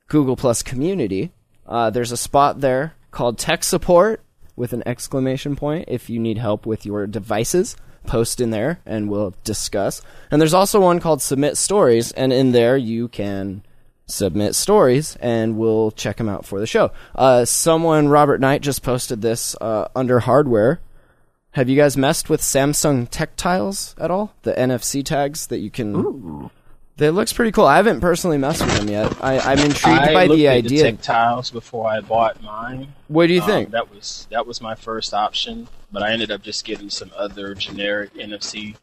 Google Plus community. Uh, there's a spot there called Tech Support with an exclamation point. If you need help with your devices, post in there and we'll discuss. And there's also one called Submit Stories, and in there you can submit stories and we'll check them out for the show. Uh, someone, Robert Knight, just posted this uh, under hardware. Have you guys messed with Samsung Tactiles at all? The N F C tags that you can... Ooh. That looks pretty cool. I haven't personally messed with them yet. I, I'm intrigued I by the idea. I looked at Tactiles before I bought mine. What do you um, think? That was that was my first option, but I ended up just getting some other generic N F C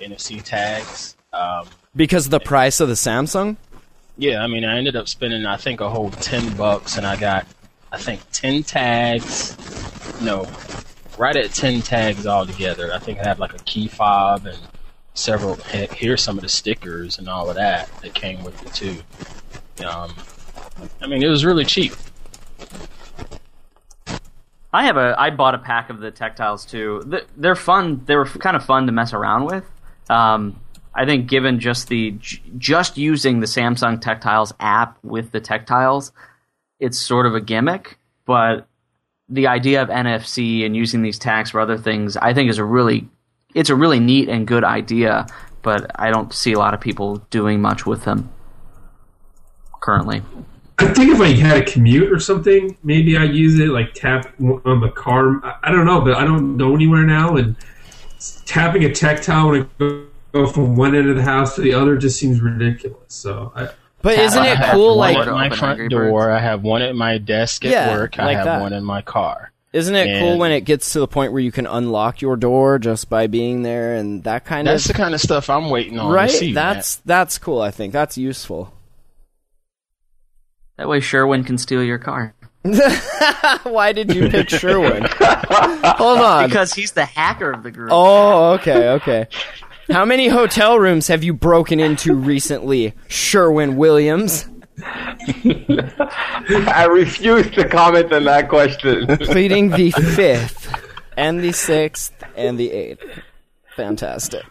N F C tags. Um, because of the price of the Samsung? Yeah, I mean, I ended up spending, I think, a whole ten bucks, and I got, I think, ten tags. No. Right at ten tags all together. I think I had like a key fob and several, heck, here's some of the stickers and all of that that came with it too. Um, I mean, it was really cheap. I have a, I bought a pack of the Tactiles too. They're fun. They were kind of fun to mess around with. Um, I think given just the, just using the Samsung Tactiles app with the Tactiles, it's sort of a gimmick, but the idea of N F C and using these tags for other things, I think, is a really, it's a really neat and good idea, but I don't see a lot of people doing much with them currently. I think if I had a commute or something, maybe I'd use it, like tap on the car. I don't know, but I don't go anywhere now, and tapping a tactile when I go from one end of the house to the other just seems ridiculous. So I... But isn't it cool? Like, I have one at my front door. I have one at my desk at work. I have one in my car. Isn't it cool when it gets to the point where you can unlock your door just by being there and that kind of? That's the kind of stuff I'm waiting on to see. Right? That's that's cool. I think that's useful. That way, Sherwin can steal your car. Why did you pick Sherwin? Hold on, because he's the hacker of the group. Oh, okay, okay. How many hotel rooms have you broken into recently, Sherwin-Williams? I refuse to comment on that question. Pleading the fifth, and the sixth, and the eighth. Fantastic.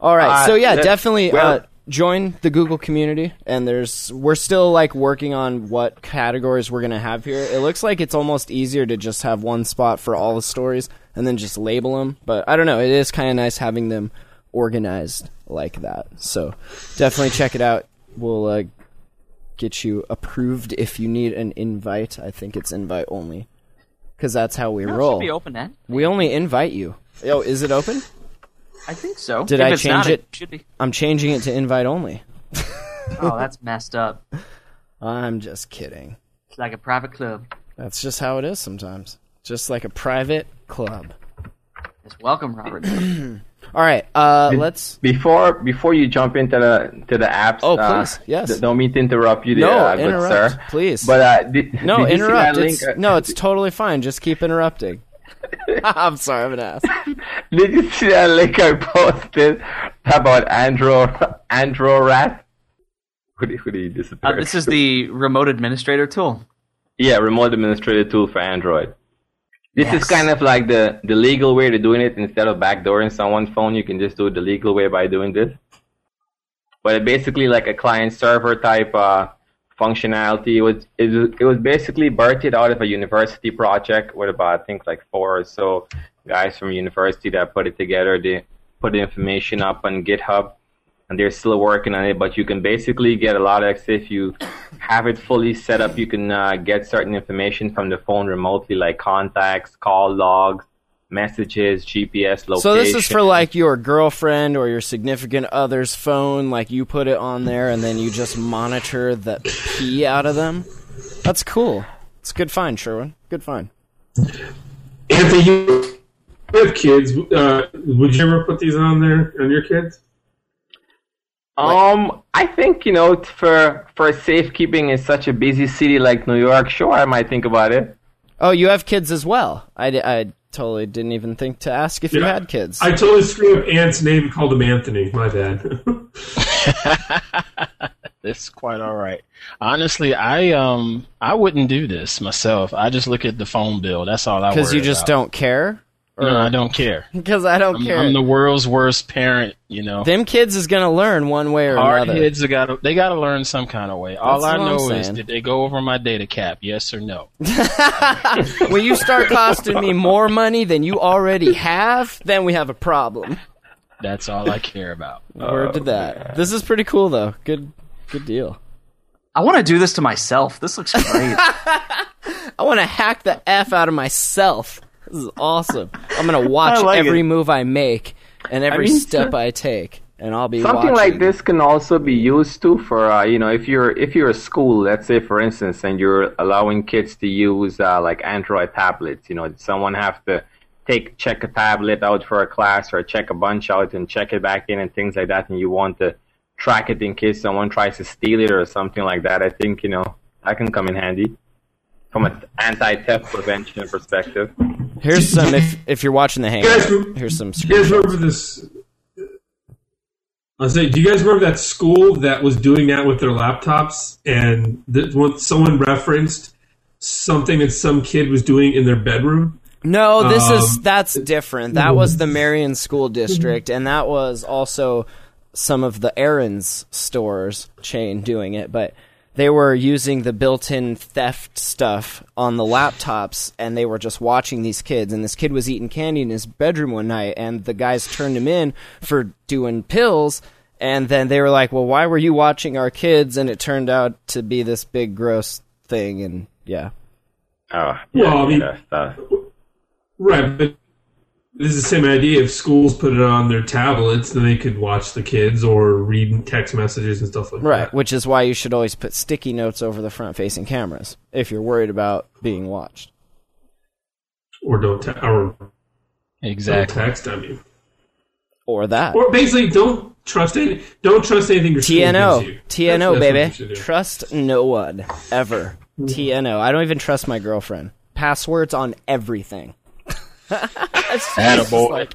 All right, uh, so yeah, definitely well, uh, join the Google community. And there's we're still like working on what categories we're gonna have here. It looks like it's almost easier to just have one spot for all the stories and then just label them. But I don't know. It is kind of nice having them organized like that. So definitely check it out. We'll uh, get you approved if you need an invite. I think it's invite only because that's how we no, roll. It should be open, eh? We only invite you. Yo, is it open? I think so. Did if I it's change not, it? It should be. I'm changing it to invite only. Oh, that's messed up. I'm just kidding. It's like a private club. That's just how it is sometimes. Just like a private club. Just welcome, Robert. All right, uh, Be- let's before before you jump into the to the apps. Oh, please, uh, yes. Th- don't mean to interrupt you, there, no, uh, interrupt, good sir. Please. But uh, did, no, did interrupt. You see that link? It's, no, it's totally fine. Just keep interrupting. I'm sorry, I'm an ass. Did you see that link I posted about Andro Androrat? Who did, who did you disappear? Uh, this is the remote administrator tool. Yeah, remote administrator tool for Android. This yes. is kind of like the, the legal way to doing it. Instead of backdooring someone's phone, you can just do it the legal way by doing this. But it basically like a client-server type uh, functionality. It was, it, it was basically birthed out of a university project with about, I think, like four or so guys from university that put it together. They put the information up on GitHub, and they're still working on it. But you can basically get a lot of, if you have it fully set up, you can uh, get certain information from the phone remotely, like contacts, call logs, messages, G P S location. So this is for like your girlfriend or your significant other's phone, like you put it on there and then you just monitor the pee out of them? That's cool. It's a good find, Sherwin. Good find. Anthony, you We have kids. Uh, would you ever put these on there on your kids? Um, I think, you know, for for safekeeping in such a busy city like New York, sure, I might think about it. Oh, you have kids as well. I, I totally didn't even think to ask if yeah. you had kids. I totally screwed up Ant's name and called him Anthony. My bad. It's quite all right. Honestly, I um I wouldn't do this myself. I just look at the phone bill. That's all I worry about. Because you just don't care? Or... No, I don't care. Because I don't I'm, care. I'm the world's worst parent, you know. Them kids is going to learn one way or Our another. Our kids, they got to they gotta learn some kind of way. That's all I know is, did they go over my data cap, yes or no? When you start costing me more money than you already have, then we have a problem. That's all I care about. Word oh, to that. Man. This is pretty cool, though. Good Good deal. I want to do this to myself. This looks great. I want to hack the F out of myself. This is awesome. I'm going to watch like every it. move I make and every I mean, step I take, and I'll be something watching. Like this can also be used to for uh, you know, if you're if you're a school, let's say for instance, and you're allowing kids to use uh, like Android tablets. You know, someone have to take check a tablet out for a class or check a bunch out and check it back in and things like that, and you want to track it in case someone tries to steal it or something like that. I think, you know, that can come in handy from an anti-theft prevention perspective. Here's some, if if you're watching the Hangout, here's some screenshots. Do you guys remember this? I was saying, do you guys remember that school that was doing that with their laptops, and that someone referenced something that some kid was doing in their bedroom? No, this um, is that's different. That was the Marion School District, and that was also some of the Aaron's stores chain doing it, but they were using the built-in theft stuff on the laptops, and they were just watching these kids, and this kid was eating candy in his bedroom one night, and the guys turned him in for doing pills, and then they were like, well, why were you watching our kids? And it turned out to be this big gross thing, and yeah. Oh, yeah, well, I mean, yeah, uh, right, but this is the same idea. If schools put it on their tablets, then they could watch the kids or read text messages and stuff like right, that. Right, which is why you should always put sticky notes over the front-facing cameras if you're worried about being watched. Or don't, te- or exactly. don't text, I mean. Or that. Or basically, don't trust any, Don't trust anything your T N O. School gives you. T N O, that's, that's baby. Trust no one, ever. T N O. I don't even trust my girlfriend. Passwords on everything. Like,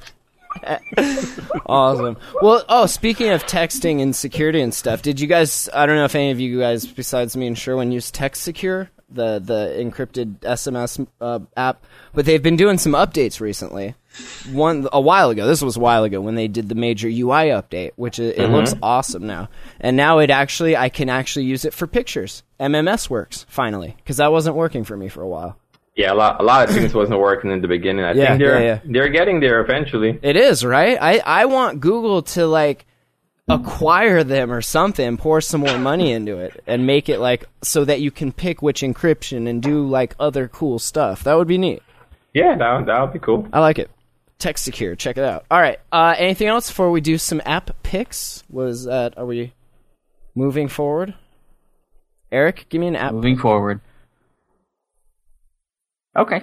awesome. Well, oh, speaking of texting and security and stuff, did you guys, I don't know if any of you guys besides me and Sherwin use TextSecure, the, the encrypted S M S uh, app, but they've been doing some updates recently. One a while ago, this was a while ago when they did the major U I update, which it, it mm-hmm. looks awesome now. And now it actually, I can actually use it for pictures. M M S works, finally, because that wasn't working for me for a while. Yeah, a lot, a lot of things wasn't working in the beginning. I yeah, think they're yeah, yeah. they're getting there eventually. It is, right? I, I want Google to, like, acquire them or something, pour some more money into it, and make it, like, so that you can pick which encryption and do, like, other cool stuff. That would be neat. Yeah, that, that would be cool. I like it. TextSecure, check it out. All right, uh, anything else before we do some app picks? Was that, are we moving forward? Eric, give me an app. Moving forward. Okay,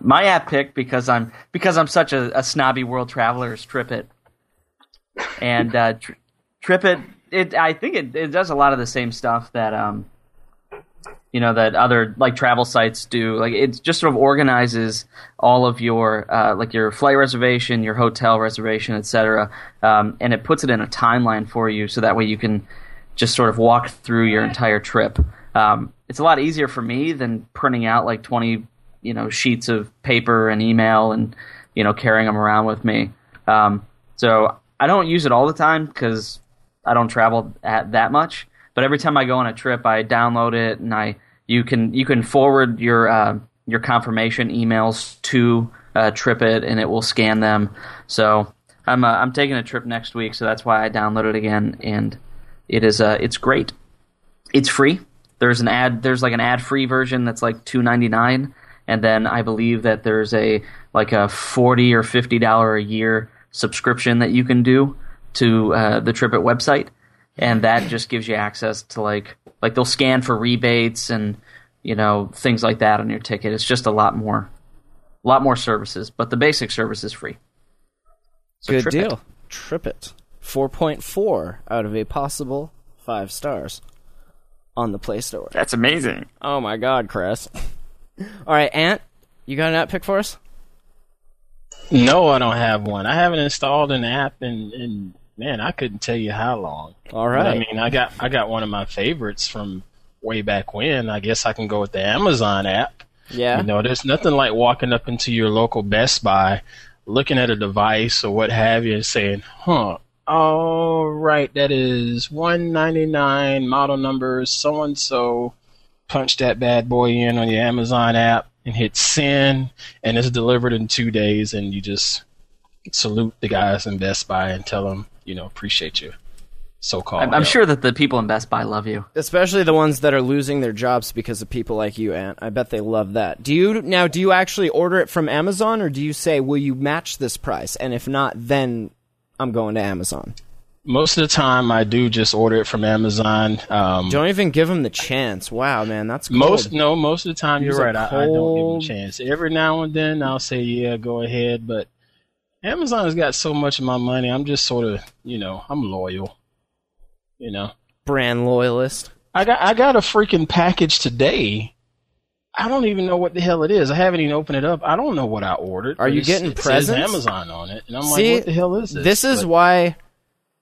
my app pick because I'm because I'm such a, a snobby world traveler is TripIt, and uh, tri- TripIt it I think it, it does a lot of the same stuff that um you know that other like travel sites do. Like it just sort of organizes all of your uh, like your flight reservation, your hotel reservation, et cetera. Um, and it puts it in a timeline for you, so that way you can just sort of walk through your entire trip. Um, it's a lot easier for me than printing out like twenty. You know, sheets of paper and email and, you know, carrying them around with me. Um, so I don't use it all the time because I don't travel at that much. But every time I go on a trip, I download it and I you can you can forward your uh, your confirmation emails to uh, TripIt and it will scan them. So I'm uh, I'm taking a trip next week, so that's why I download it again. And it is uh, it's great. It's free. There's an ad. There's like an ad free version that's like two ninety-nine. And then I believe that there's a like a forty or fifty dollar a year subscription that you can do to uh, the TripIt website, and that just gives you access to like like they'll scan for rebates and you know things like that on your ticket. It's just a lot more. A lot more services, but the basic service is free. So good trip deal. It. Trip it. four point four out of a possible five stars on the Play Store. That's amazing. Oh my God, Chris. All right, Ant, you got an app pick for us? No, I don't have one. I haven't installed an app in, in man, I couldn't tell you how long. All right. But I mean, I got I got one of my favorites from way back when. I guess I can go with the Amazon app. Yeah. You know, there's nothing like walking up into your local Best Buy, looking at a device or what have you, and saying, huh, all right, that is one ninety-nine, model number so-and-so. Punch that bad boy in on your Amazon app and hit send, and it's delivered in two days, and you just salute the guys in Best Buy and tell them, you know, appreciate you. So-called. I'm, I'm sure that the people in Best Buy love you, especially the ones that are losing their jobs because of people like you, Ant. I bet they love that. Do you now? Do you actually order it from Amazon, or do you say, "Will you match this price?" And if not, then I'm going to Amazon. Most of the time, I do just order it from Amazon. Um, don't even give them the chance. Wow, man, that's cold. most no. Most of the time, Here's you're right. I, I don't give them a chance. Every now and then, I'll say, "Yeah, go ahead," but Amazon has got so much of my money. I'm just sort of, you know, I'm loyal. You know, brand loyalist. I got I got a freaking package today. I don't even know what the hell it is. I haven't even opened it up. I don't know what I ordered. Are you getting presents? It says Amazon on it, and I'm See, like, what the hell is this? This is but, why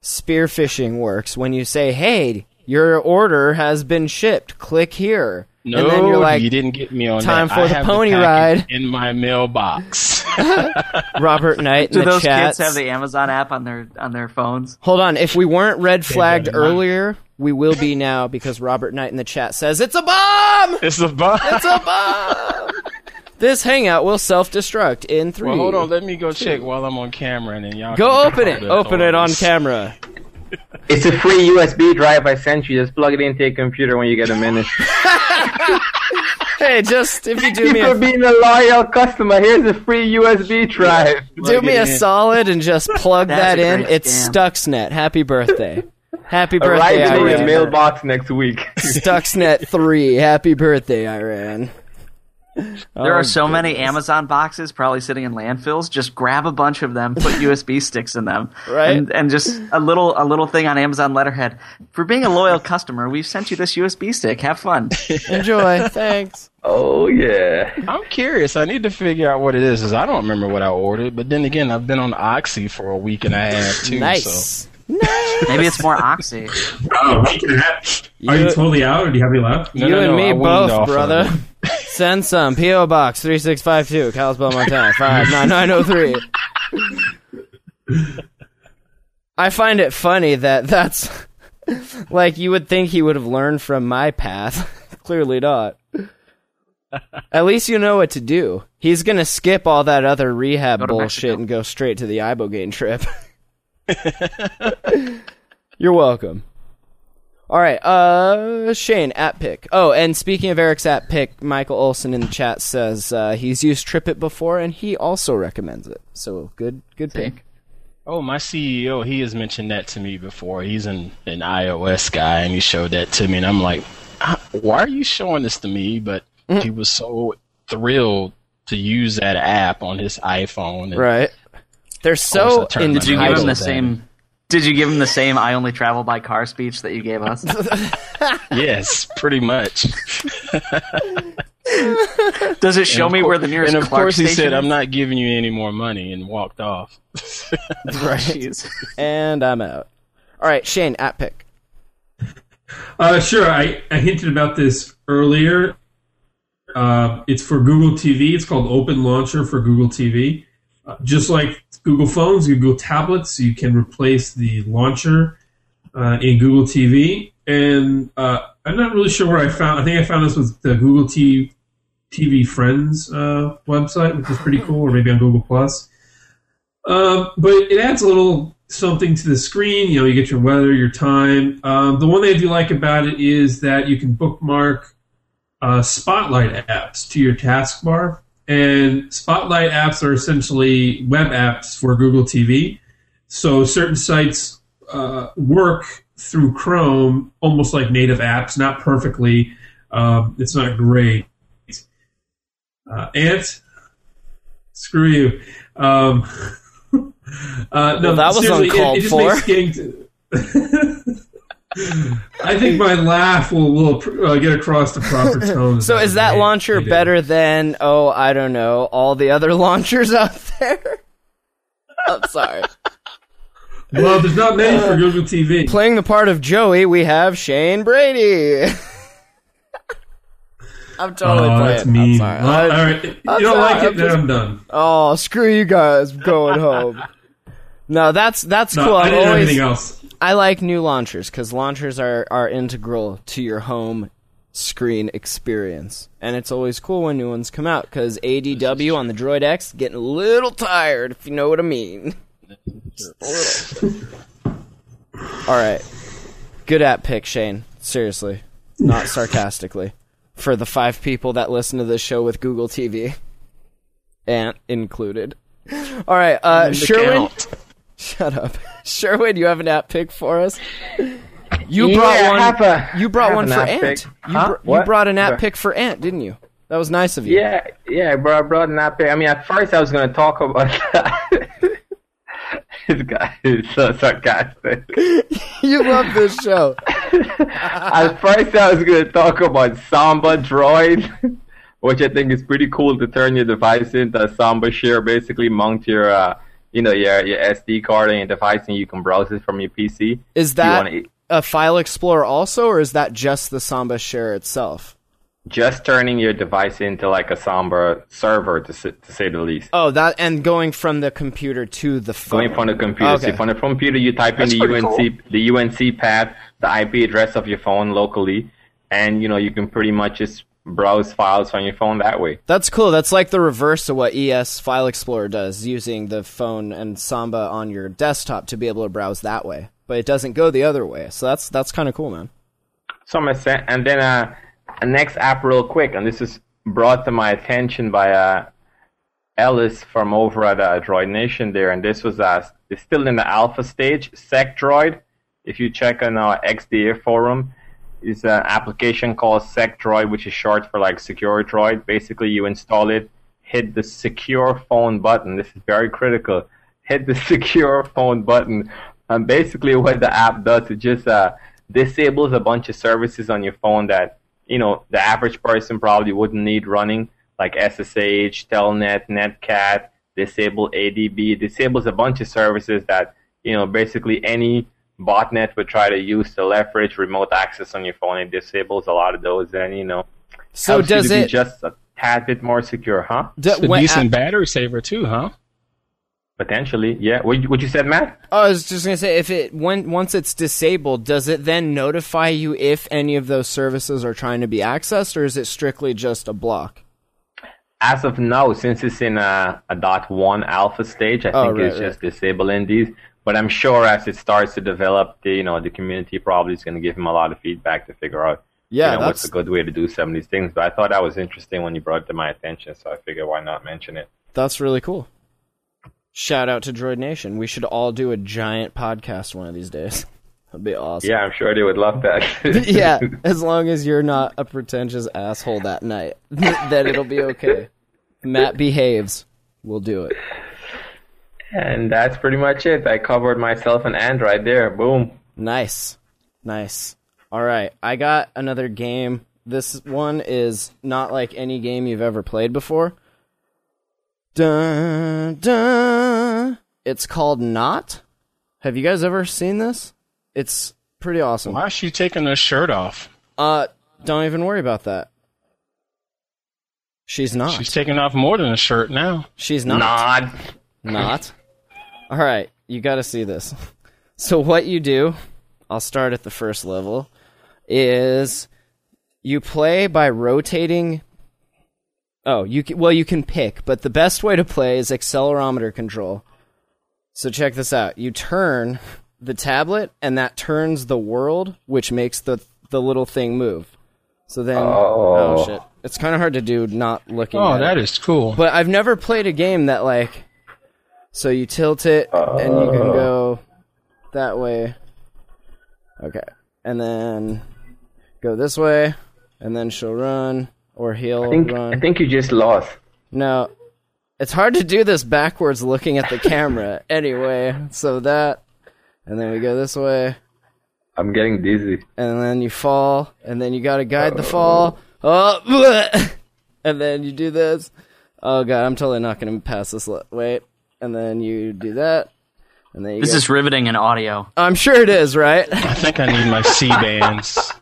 spearfishing works. When you say, "Hey, your order has been shipped. Click here." No, and then you're like, you didn't get me on time that. For I the have pony the ride in my mailbox. Robert Knight in Do the those chats. Kids have the Amazon app on their on their phones? Hold on, if we weren't red flagged earlier, we will be now because Robert Knight in the chat says it's a bomb. It's a bomb. It's a bomb. This hangout will self-destruct in three. Well, hold on, let me go two. check while I'm on camera, and then y'all go open it. Open it on camera. It's a free U S B drive I sent you. Just plug it into your computer when you get a minute. Hey, just if you do Thank me you a... for being a loyal customer, here's a free U S B drive. Do me a in. solid and just plug that in. It's Stuxnet. Happy birthday. Happy birthday, Iran. Arriving in your mailbox next week. Stuxnet three. Happy birthday, Iran. There oh, are so goodness. many Amazon boxes probably sitting in landfills. Just grab a bunch of them, put U S B sticks in them, right? And, and just a little a little thing on Amazon letterhead. For being a loyal customer, we've sent you this U S B stick. Have fun. Enjoy. Thanks. Oh, yeah. I'm curious. I need to figure out what it is, because I don't remember what I ordered. But then again, I've been on Oxy for a week and a half, too. Nice. So. Nice. Maybe it's more Oxy. Oh, you, are you totally out, or do you have any left? No, you no, and no, me both, brother. Send some. P O. Box three six five two, Kalispell, Montana five nine nine oh three. I find it funny that that's... Like, you would think he would have learned from my path. Clearly not. At least you know what to do. He's going to skip all that other rehab bullshit Mexico. and go straight to the ibogaine trip. You're welcome. All right, uh, Shane, app pick. Oh, and speaking of Eric's app pick, Michael Olson in the chat says uh, he's used TripIt before, and he also recommends it. So good good See? pick. Oh, my C E O, he has mentioned that to me before. He's an, an iOS guy, and he showed that to me, and I'm like, why are you showing this to me? But mm-hmm. he was so thrilled to use that app on his iPhone. And right. They're so in Did you give him the same... Did you give him the same I only travel by car speech that you gave us? Yes, pretty much. Does it show and me where the nearest Clark station is? And of course he said, I'm not giving you any more money, and walked off. Right. And I'm out. All right, Shane, app pick. Uh, sure, I, I hinted about this earlier. Uh, it's for Google T V. It's called Open Launcher for Google T V. Uh, just like Google phones, Google tablets, you can replace the launcher uh, in Google T V. And uh, I'm not really sure where I found. I think I found this with the Google T V Friends uh, website, which is pretty cool, or maybe on Google Plus. Um, but it adds a little something to the screen. You know, you get your weather, your time. Um, the one thing I do like about it is that you can bookmark uh, Spotlight apps to your taskbar. And Spotlight apps are essentially web apps for Google T V. So certain sites uh, work through Chrome almost like native apps, not perfectly. Um, it's not great. Uh, Ant? Screw you. Um, uh, no, well, that was uncalled it, it just for. Makes getting to... I think my laugh will, will uh, get across the proper tone. So is that launcher better than, oh, I don't know, all the other launchers out there? I'm sorry. Well, there's not many uh, for Google T V. Playing the part of Joey, we have Shane Brady. I'm totally oh, playing. That's mean. I'm sorry. Well, all right. If I'm you don't sorry. like it, I'm then just, I'm done. Oh, screw you guys. I'm going home. No, that's that's no, cool. I didn't have anything else. I like new launchers because launchers are, are integral to your home screen experience. And it's always cool when new ones come out because A D W on the Droid X getting a little tired, if you know what I mean. Just a little. All right. Good at pick, Shane. Seriously. Not sarcastically. For the five people that listen to this show with Google T V. Ant included. All right. Uh, Sherwin... Count. Shut up. Sherwin, you have an app pick for us? You yeah, brought one a, You brought one for Ant. You, huh? br- you brought an app pick for Ant, didn't you? That was nice of you. Yeah, yeah, bro. I brought an app pick. I mean, at first I was going to talk about that. This guy is so sarcastic. You love this show. At first I was going to talk about Samba Droid, which I think is pretty cool to turn your device into a Samba share, basically mount your... Uh, You know, your, your S D card and your device, and you can browse it from your P C. Is that you wanna... a file explorer also, or is that just the Samba share itself? Just turning your device into like a Samba server, to, to say the least. Oh, that and going from the computer to the phone. Going from the computer. Okay. So from the computer, you type That's in the U N C, cool. the U N C path, the I P address of your phone locally, and you know you can pretty much just browse files on your phone that way. That's cool. That's like the reverse of what E S File Explorer does, using the phone and Samba on your desktop to be able to browse that way. But it doesn't go the other way. So that's that's kind of cool, man. So I'm sen- and then uh, a next app real quick, and this is brought to my attention by uh, Ellis from over at uh, Droid Nation there, and this was uh, it's still in the alpha stage, SecDroid. If you check on our X D A forum, is an application called SecDroid, which is short for like Secure Droid. Basically, you install it, hit the secure phone button. This is very critical. Hit the secure phone button. And basically what the app does, it just uh, disables a bunch of services on your phone that, you know, the average person probably wouldn't need running, like S S H, Telnet, Netcat, disable A D B. It disables a bunch of services that, you know, basically any botnet would try to use to leverage remote access on your phone. It disables a lot of those, and you know, so helps does you to it be just a tad bit more secure, huh? D- it's a decent app- battery saver too, huh? Potentially, yeah. What you, what you said, Matt? I was just gonna say, if it when once it's disabled, does it then notify you if any of those services are trying to be accessed, or is it strictly just a block? As of now, since it's in a, a dot one alpha stage, I oh, think right, it's right. just disabling these. But I'm sure as it starts to develop, the, you know, the community probably is going to give him a lot of feedback to figure out yeah, you know, what's a good way to do some of these things. But I thought that was interesting when you brought it to my attention, so I figured why not mention it. That's really cool. Shout out to Droid Nation. We should all do a giant podcast one of these days. That'd be awesome. Yeah, I'm sure they would love that. Yeah, as long as you're not a pretentious asshole that night, then it'll be okay. Matt behaves. We'll do it. And that's pretty much it. I covered myself and Android right there. Boom. Nice. Nice. All right. I got another game. This one is not like any game you've ever played before. Dun, dun. It's called Knot. Have you guys ever seen this? It's pretty awesome. Why is she taking her shirt off? Uh, don't even worry about that. She's not. She's taking off more than a shirt now. She's not. Not. Not. All right, you got to see this. So what you do, I'll start at the first level, is you play by rotating. Oh, you can, well, you can pick, but the best way to play is accelerometer control. So check this out. You turn the tablet, and that turns the world, which makes the the little thing move. So then, oh, oh shit. It's kind of hard to do not looking oh, at it. Oh, that is cool. But I've never played a game that, like... So you tilt it, uh, and you can go that way. Okay. And then go this way, and then she'll run, or he'll I think, run. I think you just lost. No. It's hard to do this backwards looking at the camera. Anyway, so that, and then we go this way. I'm getting dizzy. And then you fall, and then you gotta guide oh. the fall. Oh, and then you do this. Oh god, I'm totally not gonna pass this. Le- wait, and then you do that. And then you this go. Is riveting in audio. I'm sure it is, right? I think I need my C bands.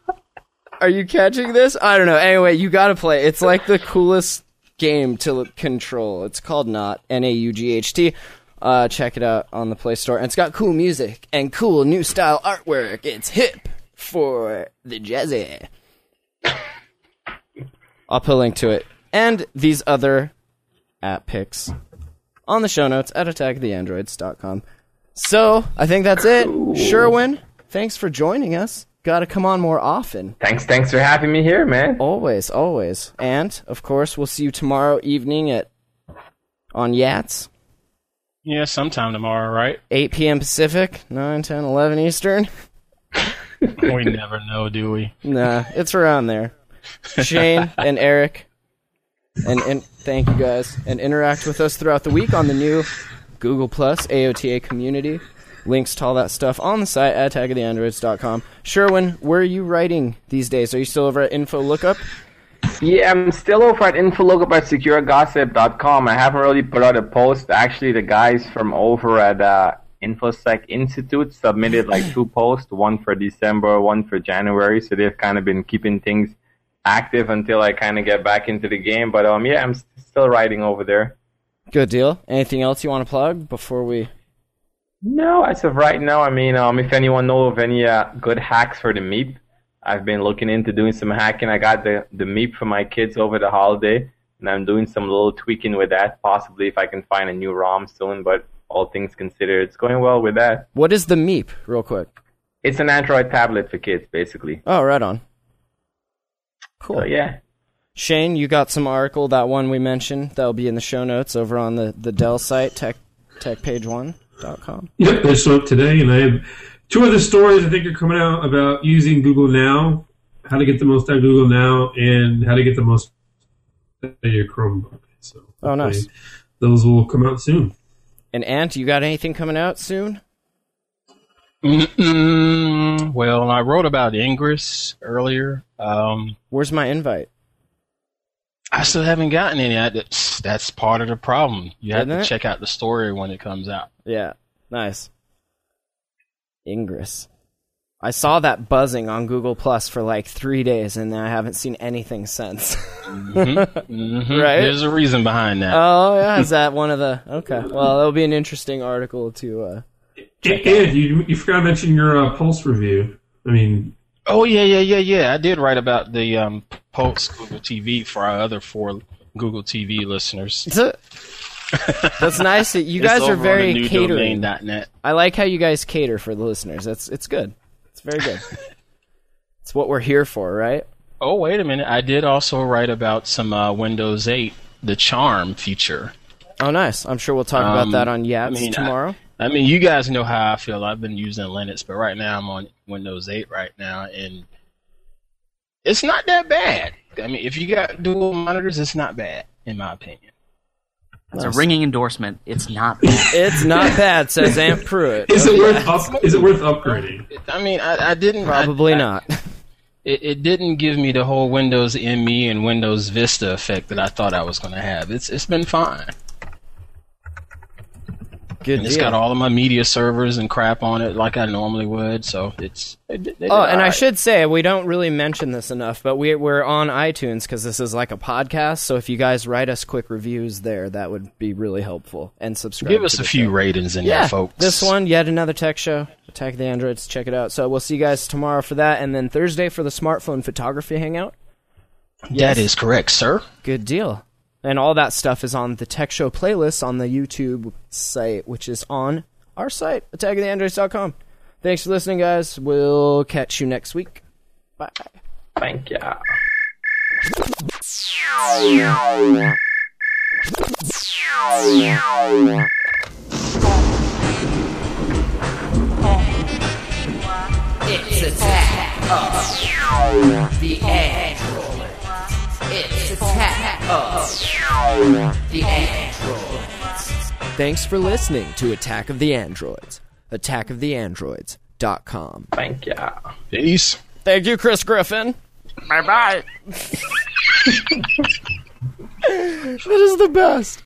Are you catching this? I don't know. Anyway, you gotta play. It's like the coolest game to control. It's called Naught, N A U G H T. Uh, check it out on the Play Store. And it's got cool music and cool new style artwork. It's hip for the jazzy. I'll put a link to it and these other app picks on the show notes at attack the androids dot com. So, I think that's it. Cool. Sherwin, thanks for joining us. Got to come on more often. Thanks, thanks for having me here, man. Always, always. And, of course, we'll see you tomorrow evening at on Yats. Yeah, sometime tomorrow, right? eight p.m. Pacific, nine, ten, eleven Eastern. We never know, do we? Nah, it's around there. Shane and Eric, and, and thank you guys, and interact with us throughout the week on the new Google Plus A O T A community. Links to all that stuff on the site at attack of the androids dot com. Sherwin, where are you writing these days? Are you still over at Info Lookup? Yeah, I'm still over at infolookup at secure gossip dot com. I haven't really put out a post. Actually, the guys from over at uh, InfoSec Institute submitted like two posts, one for December, one for January. So they've kind of been keeping things active until I kind of get back into the game. But um, yeah, I'm still writing over there. Good deal. Anything else you want to plug before we... No, as of right now, I mean, um, if anyone knows of any uh, good hacks for the Meep, I've been looking into doing some hacking. I got the, the Meep for my kids over the holiday, and I'm doing some little tweaking with that, possibly if I can find a new ROM soon, but all things considered, it's going well with that. What is the Meep, real quick? It's an Android tablet for kids, basically. Oh, right on. Cool. So, yeah. Shane, you got some article, that one we mentioned, that'll be in the show notes over on the, the Dell site, tech, tech page one. Yep, they're still up today, and I have two other stories I think are coming out about using Google Now, how to get the most out of Google Now, and how to get the most out of your Chromebook. So oh, nice. Those will come out soon. And Ant, you got anything coming out soon? Mm-mm. Well, I wrote about Ingress earlier. Um, Where's my invite? I still haven't gotten any. That's part of the problem. You have Isn't to it? Check out the story when it comes out. Yeah, nice. Ingress. I saw that buzzing on Google Plus for like three days, and I haven't seen anything since. Mm-hmm. Mm-hmm. Right? There's a reason behind that. Oh, yeah. Is that one of the... Okay. Well, that'll be an interesting article to... Uh, Ed, you, you forgot to mention your uh, Pulse review. I mean... Oh, yeah, yeah, yeah, yeah. I did write about the um, Pulse Google T V for our other four Google T V listeners. That's nice. You guys are very catering. Domain dot net. I like how you guys cater for the listeners. That's It's good. It's very good. It's what we're here for, right? Oh, wait a minute. I did also write about some uh, Windows eight, the charm feature. Oh, nice. I'm sure we'll talk um, about that on Yaps I mean, tomorrow. I, I mean, you guys know how I feel. I've been using Linux, but right now I'm on Windows eight right now, and it's not that bad. I mean, if you got dual monitors, it's not bad, in my opinion. It's nice. A ringing endorsement. It's not bad. It's not bad, says Aunt Pruitt. Is, okay. it, worth up, is it worth upgrading? I mean, I, I didn't... Probably I, not. I, it, it didn't give me the whole Windows M E and Windows Vista effect that I thought I was going to have. It's It's been fine. Good and it's deal. Got all of my media servers and crap on it like I normally would, so it's... It, it, it, oh, and right. I should say, we don't really mention this enough, but we, we're on iTunes because this is like a podcast, so if you guys write us quick reviews there, that would be really helpful. And subscribe. Give us a few show. ratings in yeah, there, folks. This one, yet another tech show. Attack the Androids, check it out. So we'll see you guys tomorrow for that, and then Thursday for the smartphone photography hangout. Yes. That is correct, sir. Good deal. And all that stuff is on the Tech Show playlist on the YouTube site, which is on our site, attack of the androids dot com. Thanks for listening, guys. We'll catch you next week. Bye. Thank ya. It's Attack of the Androids. It's attack of the Android. Thanks for listening to Attack of the Androids. attack of the androids dot com. Thank you. Peace. Thank you, Chris Griffin. Bye-bye. That is the best.